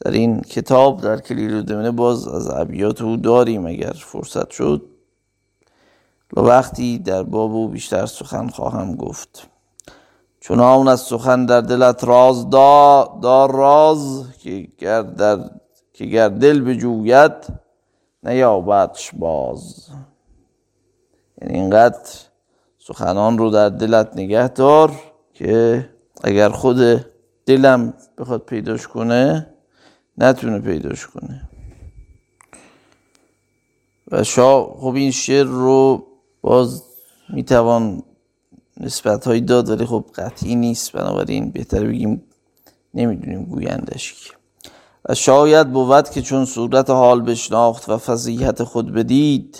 در این کتاب در کلیله و دمنه باز از ابیات او داریم اگر فرصت شد، وقتی در باب او بیشتر سخن خواهم گفت. چنان از سخن در دلت راز دار راز که گر دل بجوید نیابدش باز. یعنی اینقدر سخنان رو در دلت نگه دار که اگر خود دلم بخواد پیداش کنه نتونه پیداش کنه. و خب این شعر رو باز میتوان نسبت‌هایی داد ولی خب قطعی نیست، بنابراین بهتر بگیم نمیدونیم گویندش کی. و شاید بود که چون صورت حال بشناخت و فضیحت خود بدید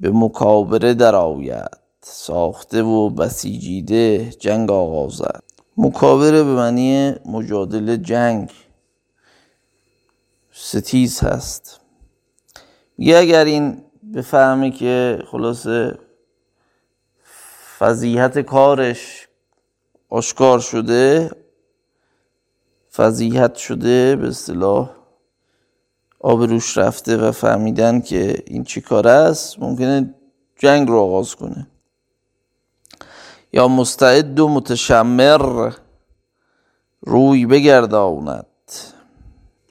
به مکابره در آید، ساخته و بسیجیده جنگ آغازد. مکابره به معنی مجادله، جنگ، ستیز هست. میگه اگر این بفهمه که خلاصه فضیحت کارش آشکار شده، فضیحت شده به اصطلاح آبروش رفته و فهمیدن که این چی کار است، ممکنه جنگ رو آغاز کنه. یا مستعد و متشمر روی بگرداند.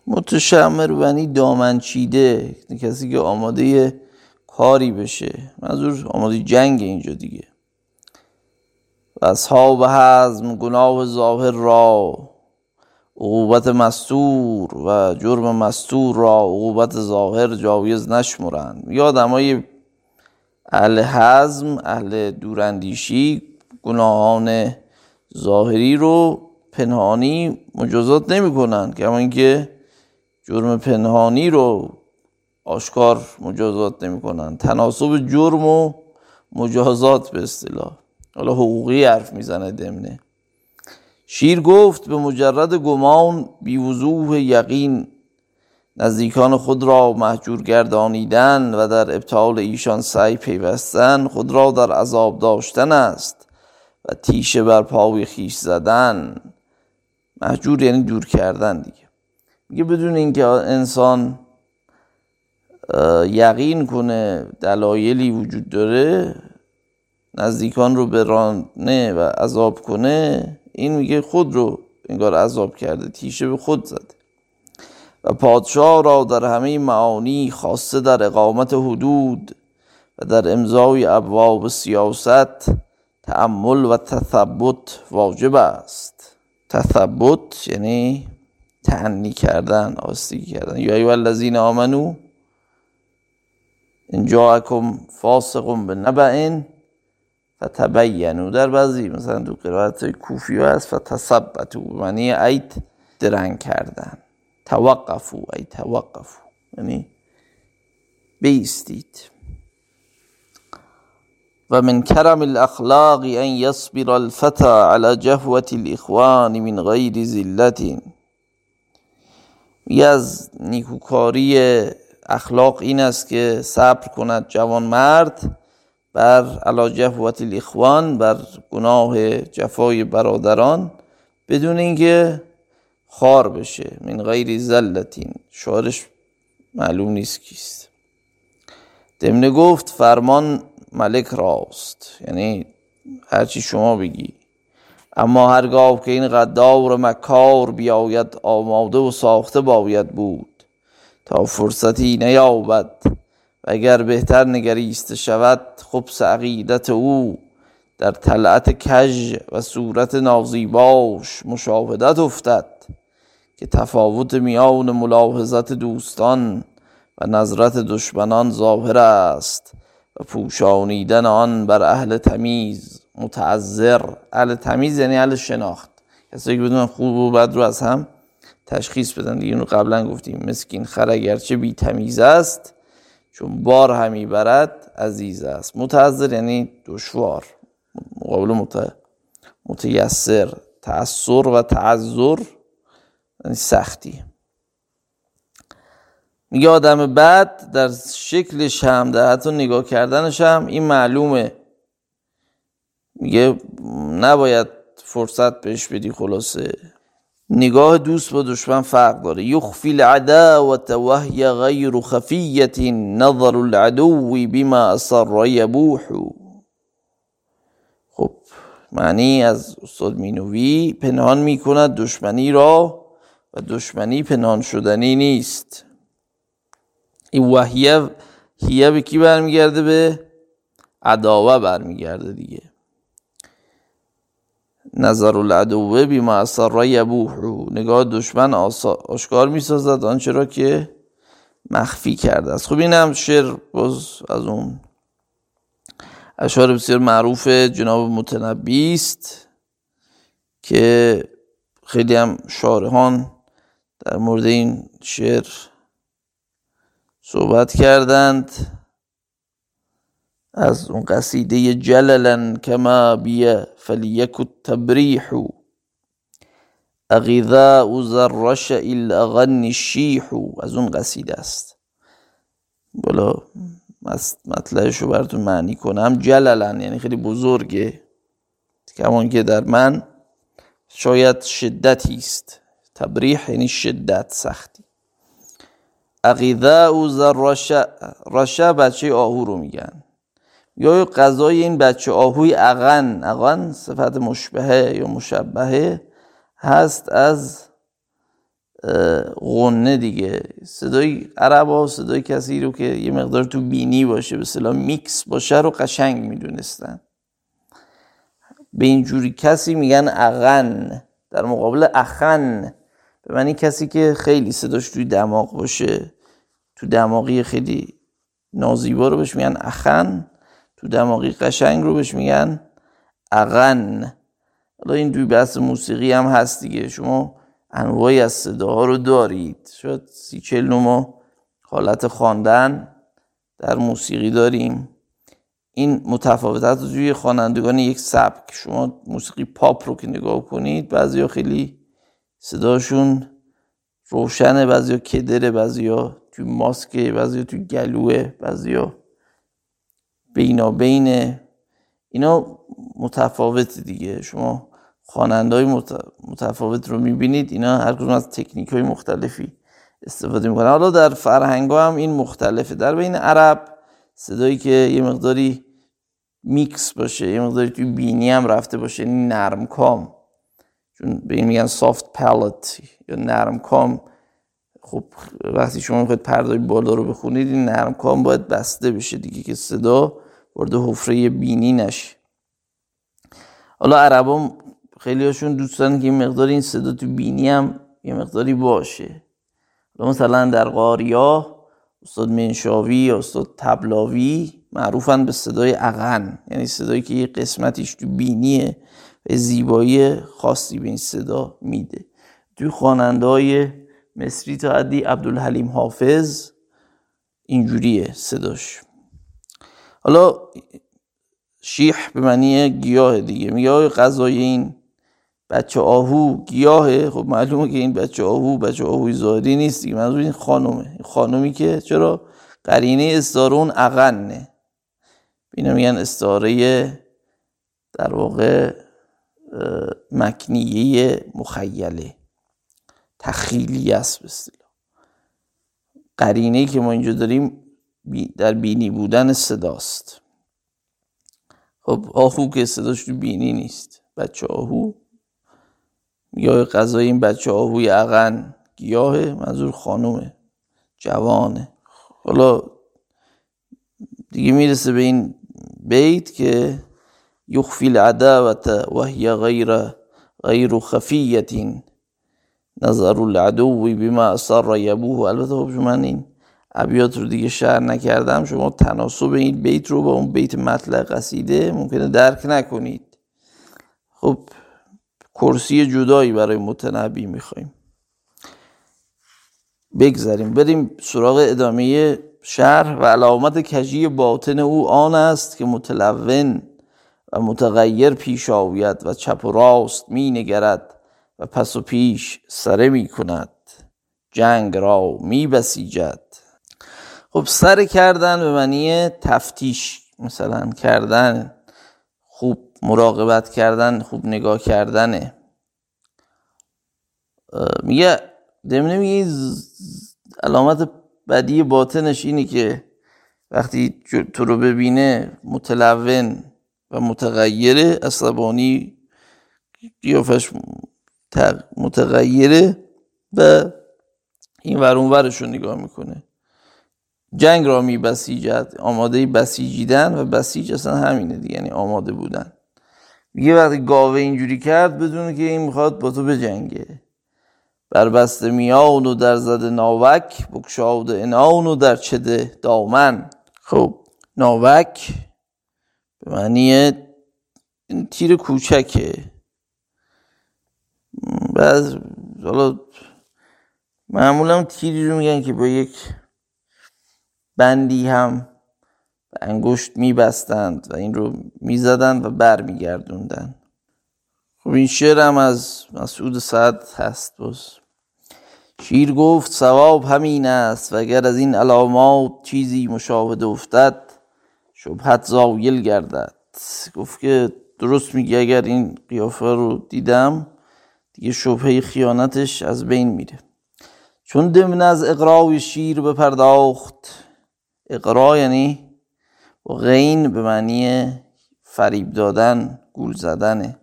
متشمر یعنی دامن چیده، کسی که آماده کاری بشه، منظور آماده جنگ اینجا دیگه. و اصحاب حزم گناه ظاهر را عقوبت مستور و جرم مستور را عقوبت ظاهر جایز نشمرند. یا آدمای اهل حزم، اهل دوراندیشی، گناهان ظاهری رو پنهانی مجازات نمی کنند، کما اینکه جرم پنهانی رو آشکار مجازات نمی کنند. تناسب جرم و مجازات به اصطلاح. حالا حقوقی حرف میزنه دمنه. شیر گفت به مجرد گمان بی وضوح یقین نزدیکان خود را مهجور گردانیدن و در ابطال ایشان سعی پیوستن خود را در عذاب داشتن است و تیشه بر پاوی خیش زدن، مهجور یعنی دور کردن دیگه. میگه بدون اینکه انسان یقین کنه دلایلی وجود داره نزدیکان رو برانه و عذاب کنه، این میگه خود رو انگار عذاب کرده، تیشه به خود زده. و پادشاه را در همه معانی خاصه در اقامت حدود و در امضای ابواب سیاست تأمل و تثبت واجب است. تثبت یعنی تأنی کردن، آستگی کردن. یا ایها الذین آمنو ان جاءکم فاسق بنبأ فتبینوا. در بعضی مثلا تو قرائت کوفی هست فتثبتوا، معنی ایت درنگ کردن. توقفوا ای توقفوا یعنی بیستید. و من کرم الاخلاق ان یصبر الفتى على جهوة الاخوان من غیر ذلت. از نیکوکاری اخلاق این است که صبر کند جوان مرد بر علی جهوة الاخوان، بر گناه جفای برادران، بدون اینکه خار بشه. من غیر ذلتین، شعارش معلوم نیست کیست. دمنه گفت فرمان ملک راست، یعنی هرچی شما بگی، اما هرگاه که این غدار مکار بیاید آماده و ساخته باید بود تا فرصتی نیابد، و اگر بهتر نگریست شود خبث عقیدت او در طلعت کژ و صورت نازیباش مشاهدت افتد که تفاوت میان ملاحظت دوستان و نظرت دشمنان ظاهر است و پوشانیدن آن بر اهل تمیز متعذر. اهل تمیز یعنی اهل شناخت، کسایی که بدونن خوب و بد رو از هم تشخیص بدن دیگه. اینو قبلا گفتیم، مسکین خر اگرچه بی تمیز است چون بار همی برد عزیز است. متعذر یعنی دشوار، مقابل متیسر. تأثر و تعذر یعنی سختی. میگه آدم بد در شکلش هم، در حتی نگاه کردنش هم این معلومه. میگه نباید فرصت بهش بدی. خلاصه نگاه دوست با دشمن فرق داره. یخفی العداوة وهي غیر خفیة نظر العدو بما اصر یبوح. خب معنی از استاد مینوی، پنهان میکند دشمنی را و دشمنی پنهان شدنی نیست. این وحیه هیه به کی برمیگرده؟ به عداوه برمیگرده دیگه. نظر العدو بما اسر یبوح، نگاه دشمن آشکار میسازد آنچه را که مخفی کرده است. خب این هم شعر باز از اون اشعار بسیار معروف جناب متنبی است که خیلی هم شارحان در مورد این شعر صحبت کردند. از اون قصیده جللا کما بیه فلیک التبریح اغذاء ذرش الاغن الشیح، از اون قصیده است. بالا مطلعشو براتون معنی کنم. جللا یعنی خیلی بزرگه، کمان که در من شاید شدتی است. تبریح یعنی شدت، سختی. اغذاء ذرش، رشه بچه آهو رو میگن، یا غذای این بچه آهوی اغن. اغن صفت مشبهه یا مشبهه هست از غنه دیگه. صدای عرب ها، صدای کسی رو که یه مقدار تو بینی باشه، به اصطلاح میکس باشه، رو قشنگ میدونستن. به اینجوری کسی میگن اغن، در مقابل اخن به معنی کسی که خیلی صداش توی دماغ باشه، تو دماغی خیلی نازیبا رو بهش میگن اخن، تو دماغی قشنگ رو بهش میگن اغن. حالا این دوی بحث موسیقی هم هست دیگه، شما انواعی از صداها رو دارید. شاید 30-40 نوع حالت خواندن در موسیقی داریم. این متفاوتات رو توی خوانندگان یک سبک، شما موسیقی پاپ رو که نگاه کنید، بعضیا خیلی صداشون روشنه، بعضیا کدره، بعضیا توی ماسکه، بعضیا توی گلوه، بعضیا بینابینه. اینا متفاوت دیگه. شما خواننده‌های متفاوت رو می‌بینید، اینا هر کدوم از تکنیک‌های مختلفی استفاده می‌کنن. حالا در فرهنگ‌ها هم این مختلفه. در بین عرب صدایی که یه مقداری میکس باشه، یه مقداری توی بینی هم رفته باشه، یعنی نرمکام، چون به این میگن soft palate یا نرمکام. خب وقتی شما میخواید پرده‌ی بالا رو بخونید، این نرمکام باید بسته بشه دیگه که صدا وارد حفره بینی نشه. حالا عربا خیلی هاشون دوست دارن که یه مقداری این صدا تو بینی هم یه مقداری باشه. حالا مثلا در قاریا استاد منشاوی یا استاد تبلاوی معروفن به صدای اغن، یعنی صدایی که یه قسمتیش تو بینیه و زیبایی خاصی به این صدا میده. توی خواننده‌های مصری تا حدی عبدالحلیم حافظ اینجوریه صداش. حالا شیح به معنی گیاه دیگه، میگه غذای این بچه آهو گیاهه. خب معلومه که این بچه آهو بچه آهوی زادی نیست دیگه، منظور این خانومه، این خانومی که چرا قرینه استعاره اون اغنه، اینا میگن استعاره در واقع مکنیه مخیله، تخیلی است به اصطلاح. قرینه‌ای که ما اینجا داریم در بینی بودن صداست. خب آهو که صداش تو بینی نیست، بچه آهو یا غذای این بچه آهوی اغن گیاهه، منظور خانومه جوانه. حالا دیگه میرسه به این بیت که یخفی العداوت و هی غیر خفیت نظر العدو بما اصر یبوه. البته خب من این ابیات رو دیگه شرح نکردم، شما تناسب این بیت رو با اون بیت مطلع قصیده ممکنه درک نکنید. خب کرسی جدایی برای متنبی میخواییم. بگذاریم بریم سراغ ادامه شرح. و علامت کجی باطن او آن است که متلون و متغیر پیش آوید و چپ و راست می نگرد و پس و پیش سره می کند، جنگ را می بسیجد. خب سره کردن به معنی تفتیش مثلا کردن، خوب مراقبت کردن، خوب نگاه کردنه. میگه دمنه میگه علامت بدی باطنش اینه که وقتی تو رو ببینه متلون و متغیره، عصبانی، قیافش متغیره و این ور اون ورش رو نگاه میکنه. جنگ را میبسیجد، آماده بسیجیدن، و بسیج اصلا همینه دیگه، یعنی آماده بودن. میگه وقتی گاوه اینجوری کرد بدون که این میخواد با تو بجنگه، بربست میان و در زد ناوک، بکشاد انان و در چده دامن. خب ناوک به معنی تیر کوچکه. بعض حالا معمولا تیری رو میگن که با یک بندی هم انگشت میبستند و این رو میزدند و بر میگردوندند. خب این شعر هم از مسعود سعد هست. باز شیر گفت ثواب همین است و اگر از این علامات چیزی مشاهده افتد شبهت زایل گردد. گفت که درست میگه، اگر این قیافه رو دیدم دیگه شبهه خیانتش از بین میره. چون دمنه از اقرای شیر به پرداخت، اقرا یعنی و غین به معنی فریب دادن، گول زدنه،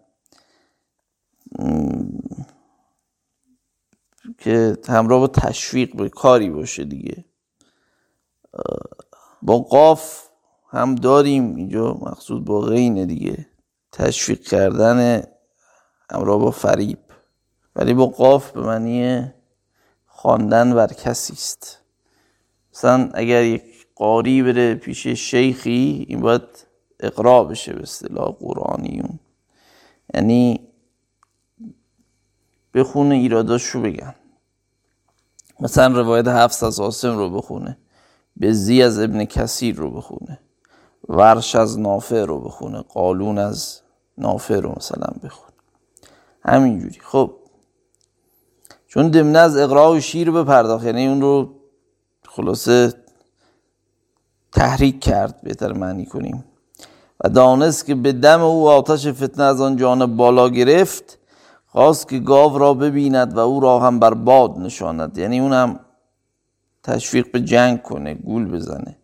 که همراه با تشویق به کاری باشه دیگه. با قاف هم داریم اینجا، مقصود با غینه دیگه، تشویق کردن همراه با فریب، ولی با قاف به معنی خواندن بر کسی است. مثلا اگر یک قاری بره پیش شیخی، این باید اقرا بشه به اصطلاح قرآنیون، یعنی بخونه ایراداشو بگن. مثلا روایت حفص از عاصم رو بخونه، بزی از ابن کسیر رو بخونه، ورش از نافع رو بخونه، قالون از نافع رو مثلا بخونه، همینجوری. خب چون دمنه از اقرا و شیر به پرداخت، یعنی اون رو خلاصه تحریک کرد بهتر معنی کنیم. و دانست که به دم او آتش فتنه از آن جانب بالا گرفت، خواست که گاو را ببیند و او را هم بر باد نشاند، یعنی اون هم تشویق به جنگ کنه، گول بزنه.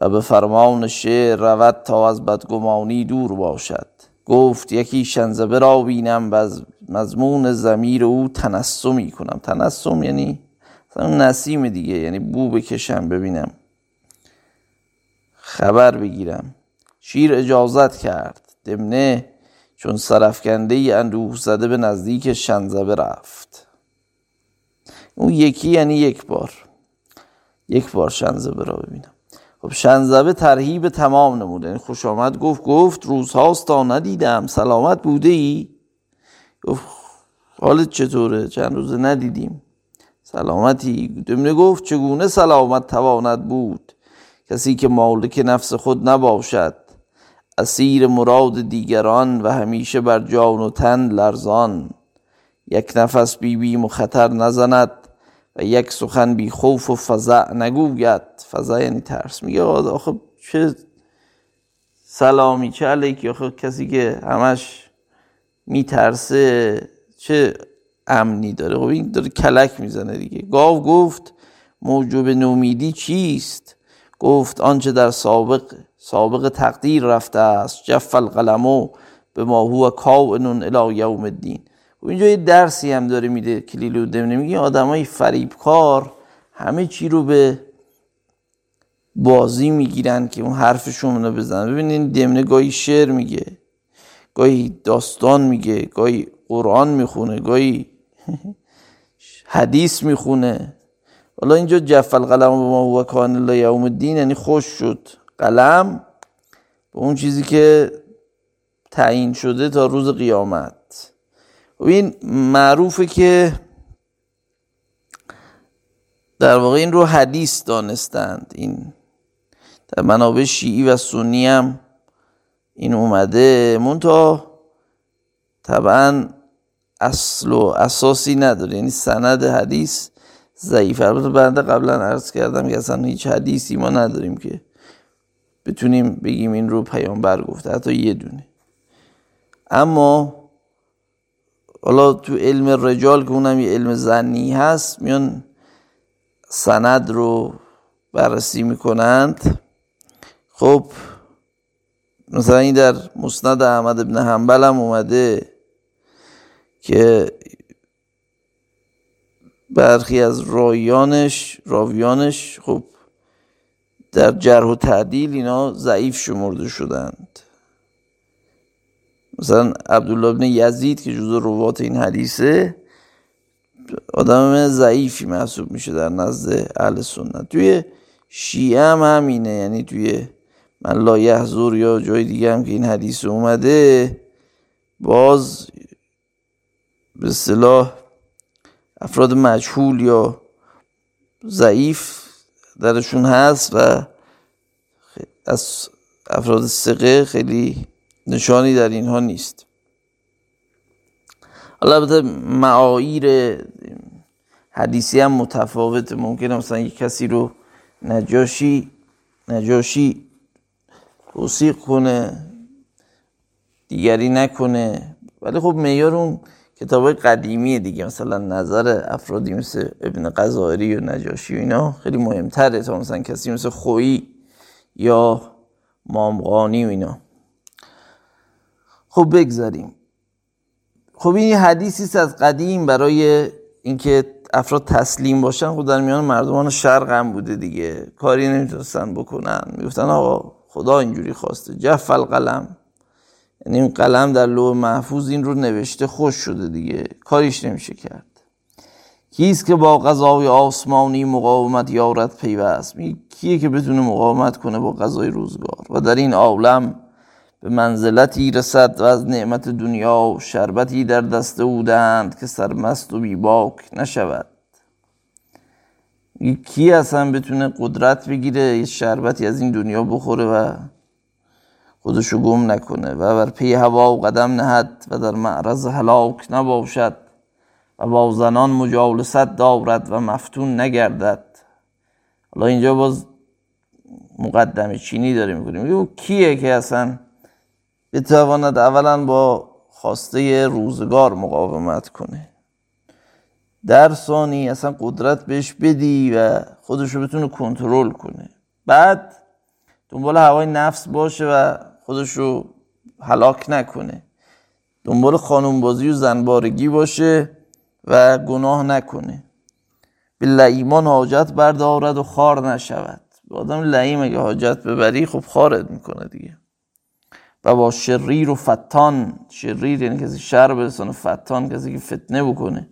و به فرمان شعر رود تا از بدگمانی دور باشد. گفت یکی شنزبه را بینم و از مضمون ضمیر او تنسمی کنم. تنسم یعنی نسیم دیگه، یعنی بو بکشم ببینم، خبر بگیرم. شیر اجازت کرد. دمنه چون سرفکنده ای اندوه زده به نزدیک شنزبه رفت. اون یکی یعنی یک بار شنزبه را ببینم. خب شنزبه ترحیب تمام نمود، یعنی خوش آمد گفت روزهاست تا ندیدم، سلامت بوده ای؟ گفت حالت چطوره؟ چند روز ندیدیم، سلامتی؟ دمنه گفت چگونه سلامت تواند بود کسی که مالک نفس خود نباشد، اسیر مراد دیگران و همیشه بر جان و تن لرزان، یک نفس بی بیم و خطر نزند و یک سخن بی خوف و فزع نگوید. فزع یعنی ترس. میگه آخه چه سلامی، چه علیکی، آخه کسی که همش میترسه چه امنی داره؟ خب این داره کلک میزنه دیگه. گاو گفت موجب نومیدی چیست؟ گفت آنچه در سابق تقدیر رفته است، جف القلمو به ما هو کائن الی یوم الدین. و اینجا یه درسی هم داره میده کلیله و دمنه، میگه آدمای فریبکار همه چی رو به بازی میگیرن که اون حرفشون رو بزنن. ببینید دمنه گاهی شعر میگه، گاهی داستان میگه، گاهی قرآن میخونه، گاهی حدیث میخونه. حالا اینجا جف القلم به ما هو کائن الی یوم الدین یعنی خوش شد قلم به اون چیزی که تعیین شده تا روز قیامت. و این معروفه که در واقع این رو حدیث دانستند، این در منابع شیعی و سنی هم این اومده، منتها طبعا اصل و اساسی نداره، یعنی سند حدیث ضعیفه. البته بنده قبلا عرض کردم که اصلا هیچ حدیثی ما نداریم که بتونیم بگیم این رو پیامبر گفته، حتی یه دونه. اما حالا تو علم رجال که اونم یه علم زنی هست، میان سند رو بررسی میکنند. خب مثلا این در مسند احمد ابن حنبل هم اومده که برخی از راویانش خب در جرح و تعدیل اینا ضعیف شمرده شدند. مثلا عبدالله بن یزید که جزو روات این حدیثه، آدم ضعیفی محسوب میشه در نزد اهل سنت. توی شیعه هم همینه، یعنی توی من لا یحضر یا جای دیگه هم که این حدیث اومده، باز به اصطلاح افراد مجهول یا ضعیف درشون هست و از افراد ثقه خیلی نشانی در اینها نیست. البته معایر حدیثی هم متفاوته، ممکنه مثلا یک کسی رو نجاشی توثیق کنه، دیگری نکنه، ولی خب معیار اون کتابای قدیمی دیگه، مثلا نظر افرادی مثل ابن قضایری و نجاشی و اینا خیلی مهمتره تا مثلا کسی مثل خویی یا مامغانی و اینا. خب بگذاریم. خب این حدیثی است از قدیم برای اینکه افراد تسلیم باشن. خب در میان مردمان شرق هم بوده دیگه، کاری نمیتونستن بکنن، میگفتن آقا خدا اینجوری خواسته، جف القلم، یعنی این قلم در لوح محفوظ این رو نوشته، خوش شده دیگه، کاریش نمیشه کرد. کیست که با قضای آسمانی مقاومت یارت پیوست؟ کیه که بتونه مقاومت کنه با قضای روزگار و در این عالم به منزلتی رسد و از نعمت دنیا شربتی در دست او دهند که سرمست و بیباک نشود. کی اصلا بتونه قدرت بگیره یه شربتی از این دنیا بخوره و خودشو گم نکنه و بر پی هوا و قدم نهد و در معرض هلاک نباشد و با زنان مجالست دارد و مفتون نگردد؟ حالا اینجا باز مقدمه چینی داره میکنیم، میگه کیه که اصلا بتواند اولا با خواسته روزگار مقاومت کنه، در ثانی اصلا قدرت بهش بدی و خودشو بتونه کنترل کنه، بعد دنبال هوای نفس باشه و خودشو هلاک نکنه، دنبال خانومبازی و زنبارگی باشه و گناه نکنه، به لعیمان حاجت بردارد و خار نشود. به آدم لعیم اگه حاجت ببری خب خارت میکنه دیگه. و با شریر و فتان، شریر یعنی کسی شر برسانه و فتان کسی که فتنه بکنه،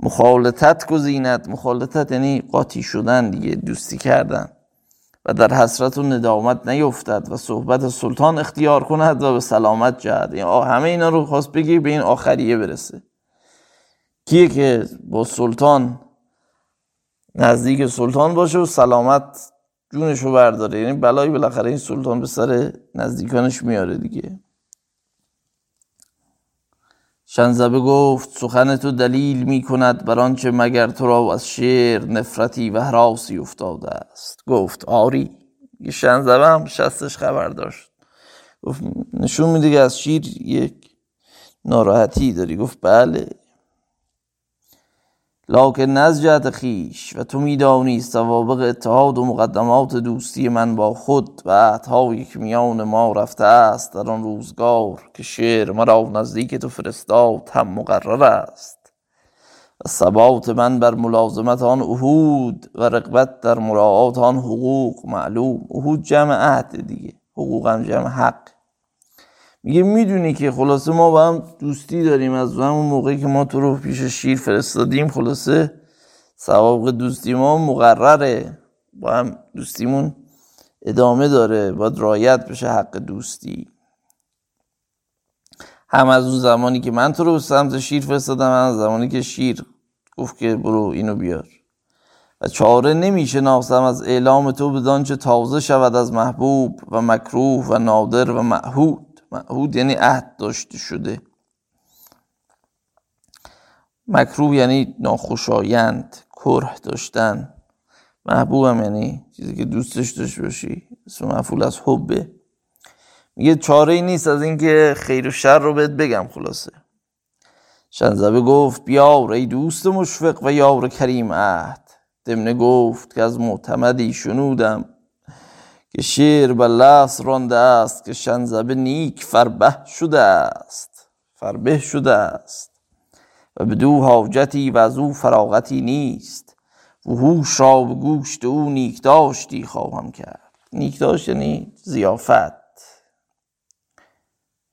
مخالطت گزیند. مخالطت یعنی قاطی شدن دیگه، دوستی کردن، و در حسرت و ندامت نیفتد و صحبت سلطان اختیار کند و به سلامت جهد. یعنی همه اینا رو خواست بگی به این آخریه برسه. کیه که با سلطان نزدیک سلطان باشه و سلامت جونشو برداره، یعنی بلایی بالاخره این سلطان به سر نزدیکانش میاره دیگه. شنزبه گفت سخن تو دلیل می کند بران چه مگر تو را از شعر نفرتی و هراسی افتاده است. گفت آری. شنزبه هم شستش خبر داشت، گفت نشون میده که از شعر یک ناراحتی داری. گفت بله. لاکن از جهت خیش و تو میدانی سوابق اتحاد و مقدمات دوستی من با خود و عهدهایی که میان ما رفته است در آن روزگار که شعر مرا نزدیک تو فرستاد هم مقرر است، و ثبات من بر ملازمت آن عهود و رغبت در مراعات آن حقوق معلوم. عهود جمع عهد دیگه، حقوق هم جمع حق. میگه میدونی که خلاصه ما با هم دوستی داریم، از همون موقعی که ما تو رو پیش شیر فرستادیم خلاصه سوابق دوستی ما مقرره، با هم دوستیمون ادامه داره، باید رعایت بشه حق دوستی. هم از اون زمانی که من تو رو به سمت شیر فرستادم، هم از زمانی که شیر گفت که برو اینو بیار. و چاره نمی‌شناسم از اعلام تو بدان چه تازه شود از محبوب و مکروه و نادر و معهود. معهود یعنی عهد داشته شده، مکروه یعنی ناخوشایند، کره داشتن، محبوبم یعنی چیزی که دوستش داشته باشی، اسم مفعول از حبه. میگه چاره ای نیست از اینکه خیر و شر رو بهت بگم. خلاصه شنزبه گفت بیار ای دوست مشفق و یار کریم عهد. دمنه گفت که از معتمدی شنودم که شیر بلس رانده است که شنزبه نیک فربه شده است، فربه شده است و بدو حاجتی و از او فراغتی نیست، و هوش را به گوشت او نیک داشتی خواهم کرد. نیک داشت یعنی ضیافت،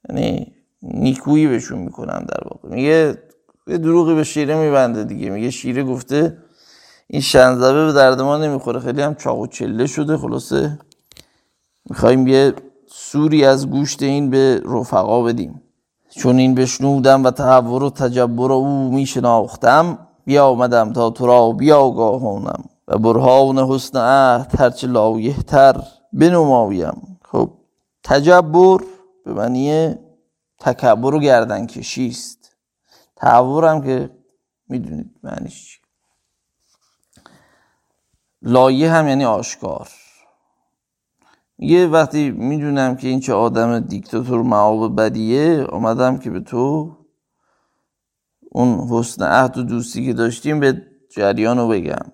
یعنی نیکویی بهشون میکنم در واقع. میگه دروغی به شیره میبنده دیگه، میگه شیره گفته این شنزبه به درد ما نمیخوره، خیلی هم چاق و چله شده، خلاصه میخواییم یه سوری از گوشت این به رفقا بدیم. چون این بشنودم و تحور و تجبر او میشناختم، بیا آمدم تا تو را بیاگاهانم و برهان حسن عهد هرچه لایه تر بنمایم. خب تجبر به معنی تکبر و گردن کشیست، تحور هم که میدونید معنیش چی، لایه هم یعنی آشکار. یه وقتی میدونم که این چه آدم دیکتاتور معاب بدیه، آمدم که به تو اون حسن عهد و دوستی که داشتیم به جریان رو بگم،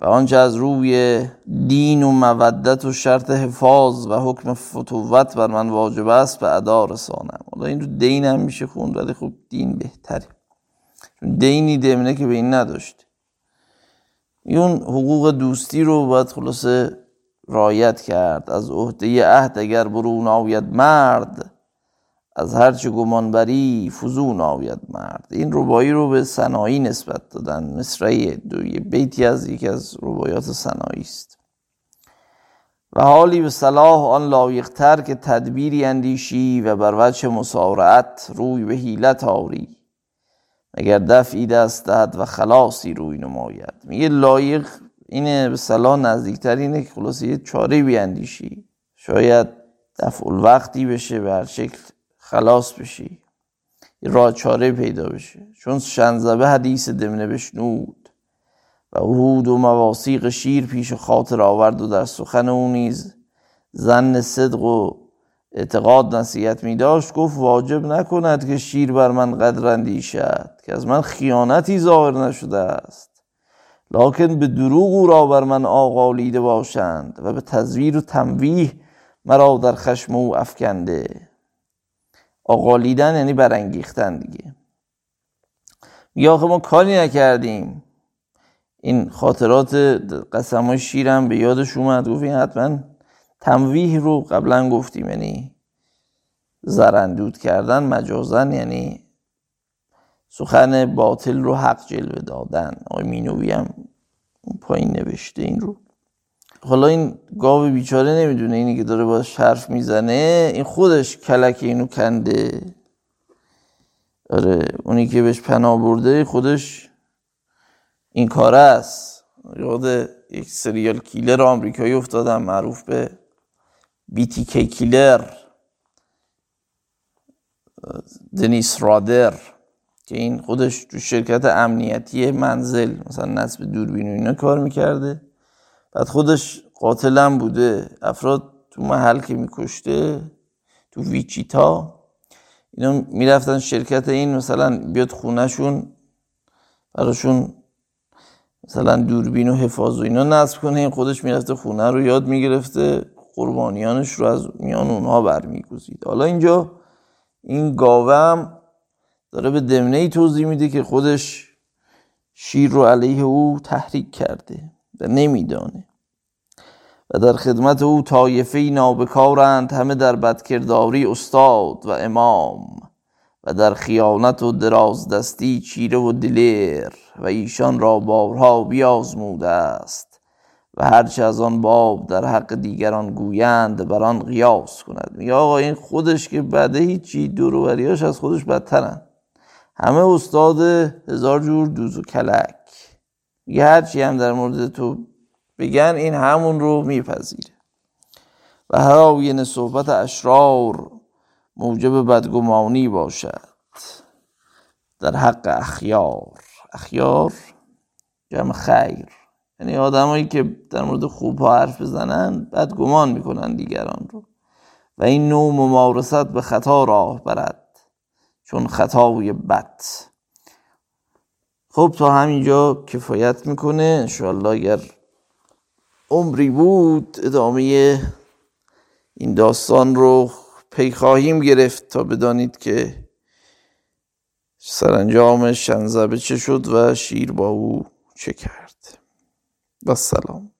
و آنچه از روی دین و مودت و شرط حفاظ و حکم فتوت بر من واجب است به ادا رسانم. حالا این رو دین هم میشه خوند، ولی خب دین بهتره، دینی دمنه که به این نداشت. اون حقوق دوستی رو باید خلاصه رایت کرد. از عهده عهد اگر برون آید مرد، از هرچه گمان بری فزون آید مرد. این ربایی رو به سنایی نسبت دادن، مصرعی دویه بیتی از یکی از ربایات سنایی است. و حالی به صلاح آن لایق‌تر که تدبیری اندیشی و بر وجه مسارعت روی به حیلت آوری، مگر دفعی دست دهد و خلاصی روی نماید. میگه لایق اینه به صلاح نزدیکتر، اینه که خلاصه یه چاره بیاندیشی، شاید دفع الوقتی بشه، به هر شکل خلاص بشی، راه چاره پیدا بشه. چون شنزبه حدیث دمنه بشنود و عهود و مواثیق شیر پیش خاطر آورد و در سخن او نیز ظن صدق و اعتقاد نصیحت می داشت گفت واجب نکند که شیر بر من قدر اندیشد که از من خیانتی ظاهر نشده است، لکن به دروغ او را بر من آغالیده باشند و به تزویر و تنبیه مرا در خشم او افکنده. آغالیدن یعنی برانگیختن دیگه. میگه آخه ما کاری نکردیم. این خاطرات قسمای شیرم به یادش اومد، گفت این حتما تنبیه رو قبلا گفتیم، یعنی زرندود کردن مجازن، یعنی سخن باطل رو حق جلوه دادن. آقای مینوی هم پایین نوشته این رو. حالا این گاو بیچاره نمیدونه اینی که داره باش حرف میزنه، این خودش کلک اینو کنده. آره، اونی که بهش پناه برده خودش این کاره است. یاد یک سریال کیلر آمریکایی افتادم معروف به BTK کیلر، دنیس رادر، که این خودش تو شرکت امنیتی منزل مثلا نصب دوربین و اینا کار میکرده، بعد خودش قاتلم بوده. افراد تو محل که میکشته تو ویچیتا اینا میرفتن شرکت این، مثلا بیاد خونهشون براشون مثلا دوربین و حفاظ و اینا نصب کنه، این خودش میرفته خونه رو یاد میگرفته، قربانیانش رو از میان اونها برمیگزید. حالا اینجا این گاوم داره به دمنه ای توضیح میده که خودش شیر رو علیه او تحریک کرده و نمیدانه و در خدمت او طایفه‌ای نابکارند، همه در بدکرداری استاد و امام و در خیانت و دراز دستی چیره و دلیر، و ایشان را بارها بیازموده است و هرچه از آن باب در حق دیگران گویند بران قیاس کند. میگه آقا این خودش که بعد هیچی دور و بریاش از خودش بدترن، همه استاد هزار جور دوز و کلک، یه هرچی هم در مورد تو بگن این همون رو میپذیره. و هراوین صحبت اشرار موجب بدگمانی باشد در حق اخیار. اخیار جمع خیر، یعنی آدمایی که در مورد خوب ها حرف بزنن بدگمان میکنن دیگران رو، و این نوع ممارست به خطا راه برد چون خطاوی بد. خب تا همینجا کفایت میکنه. انشاءالله اگر عمری بود ادامه این داستان رو پی خواهیم گرفت تا بدانید که سرانجام شنزبه چه شد و شیر با او چه کرد. و سلام.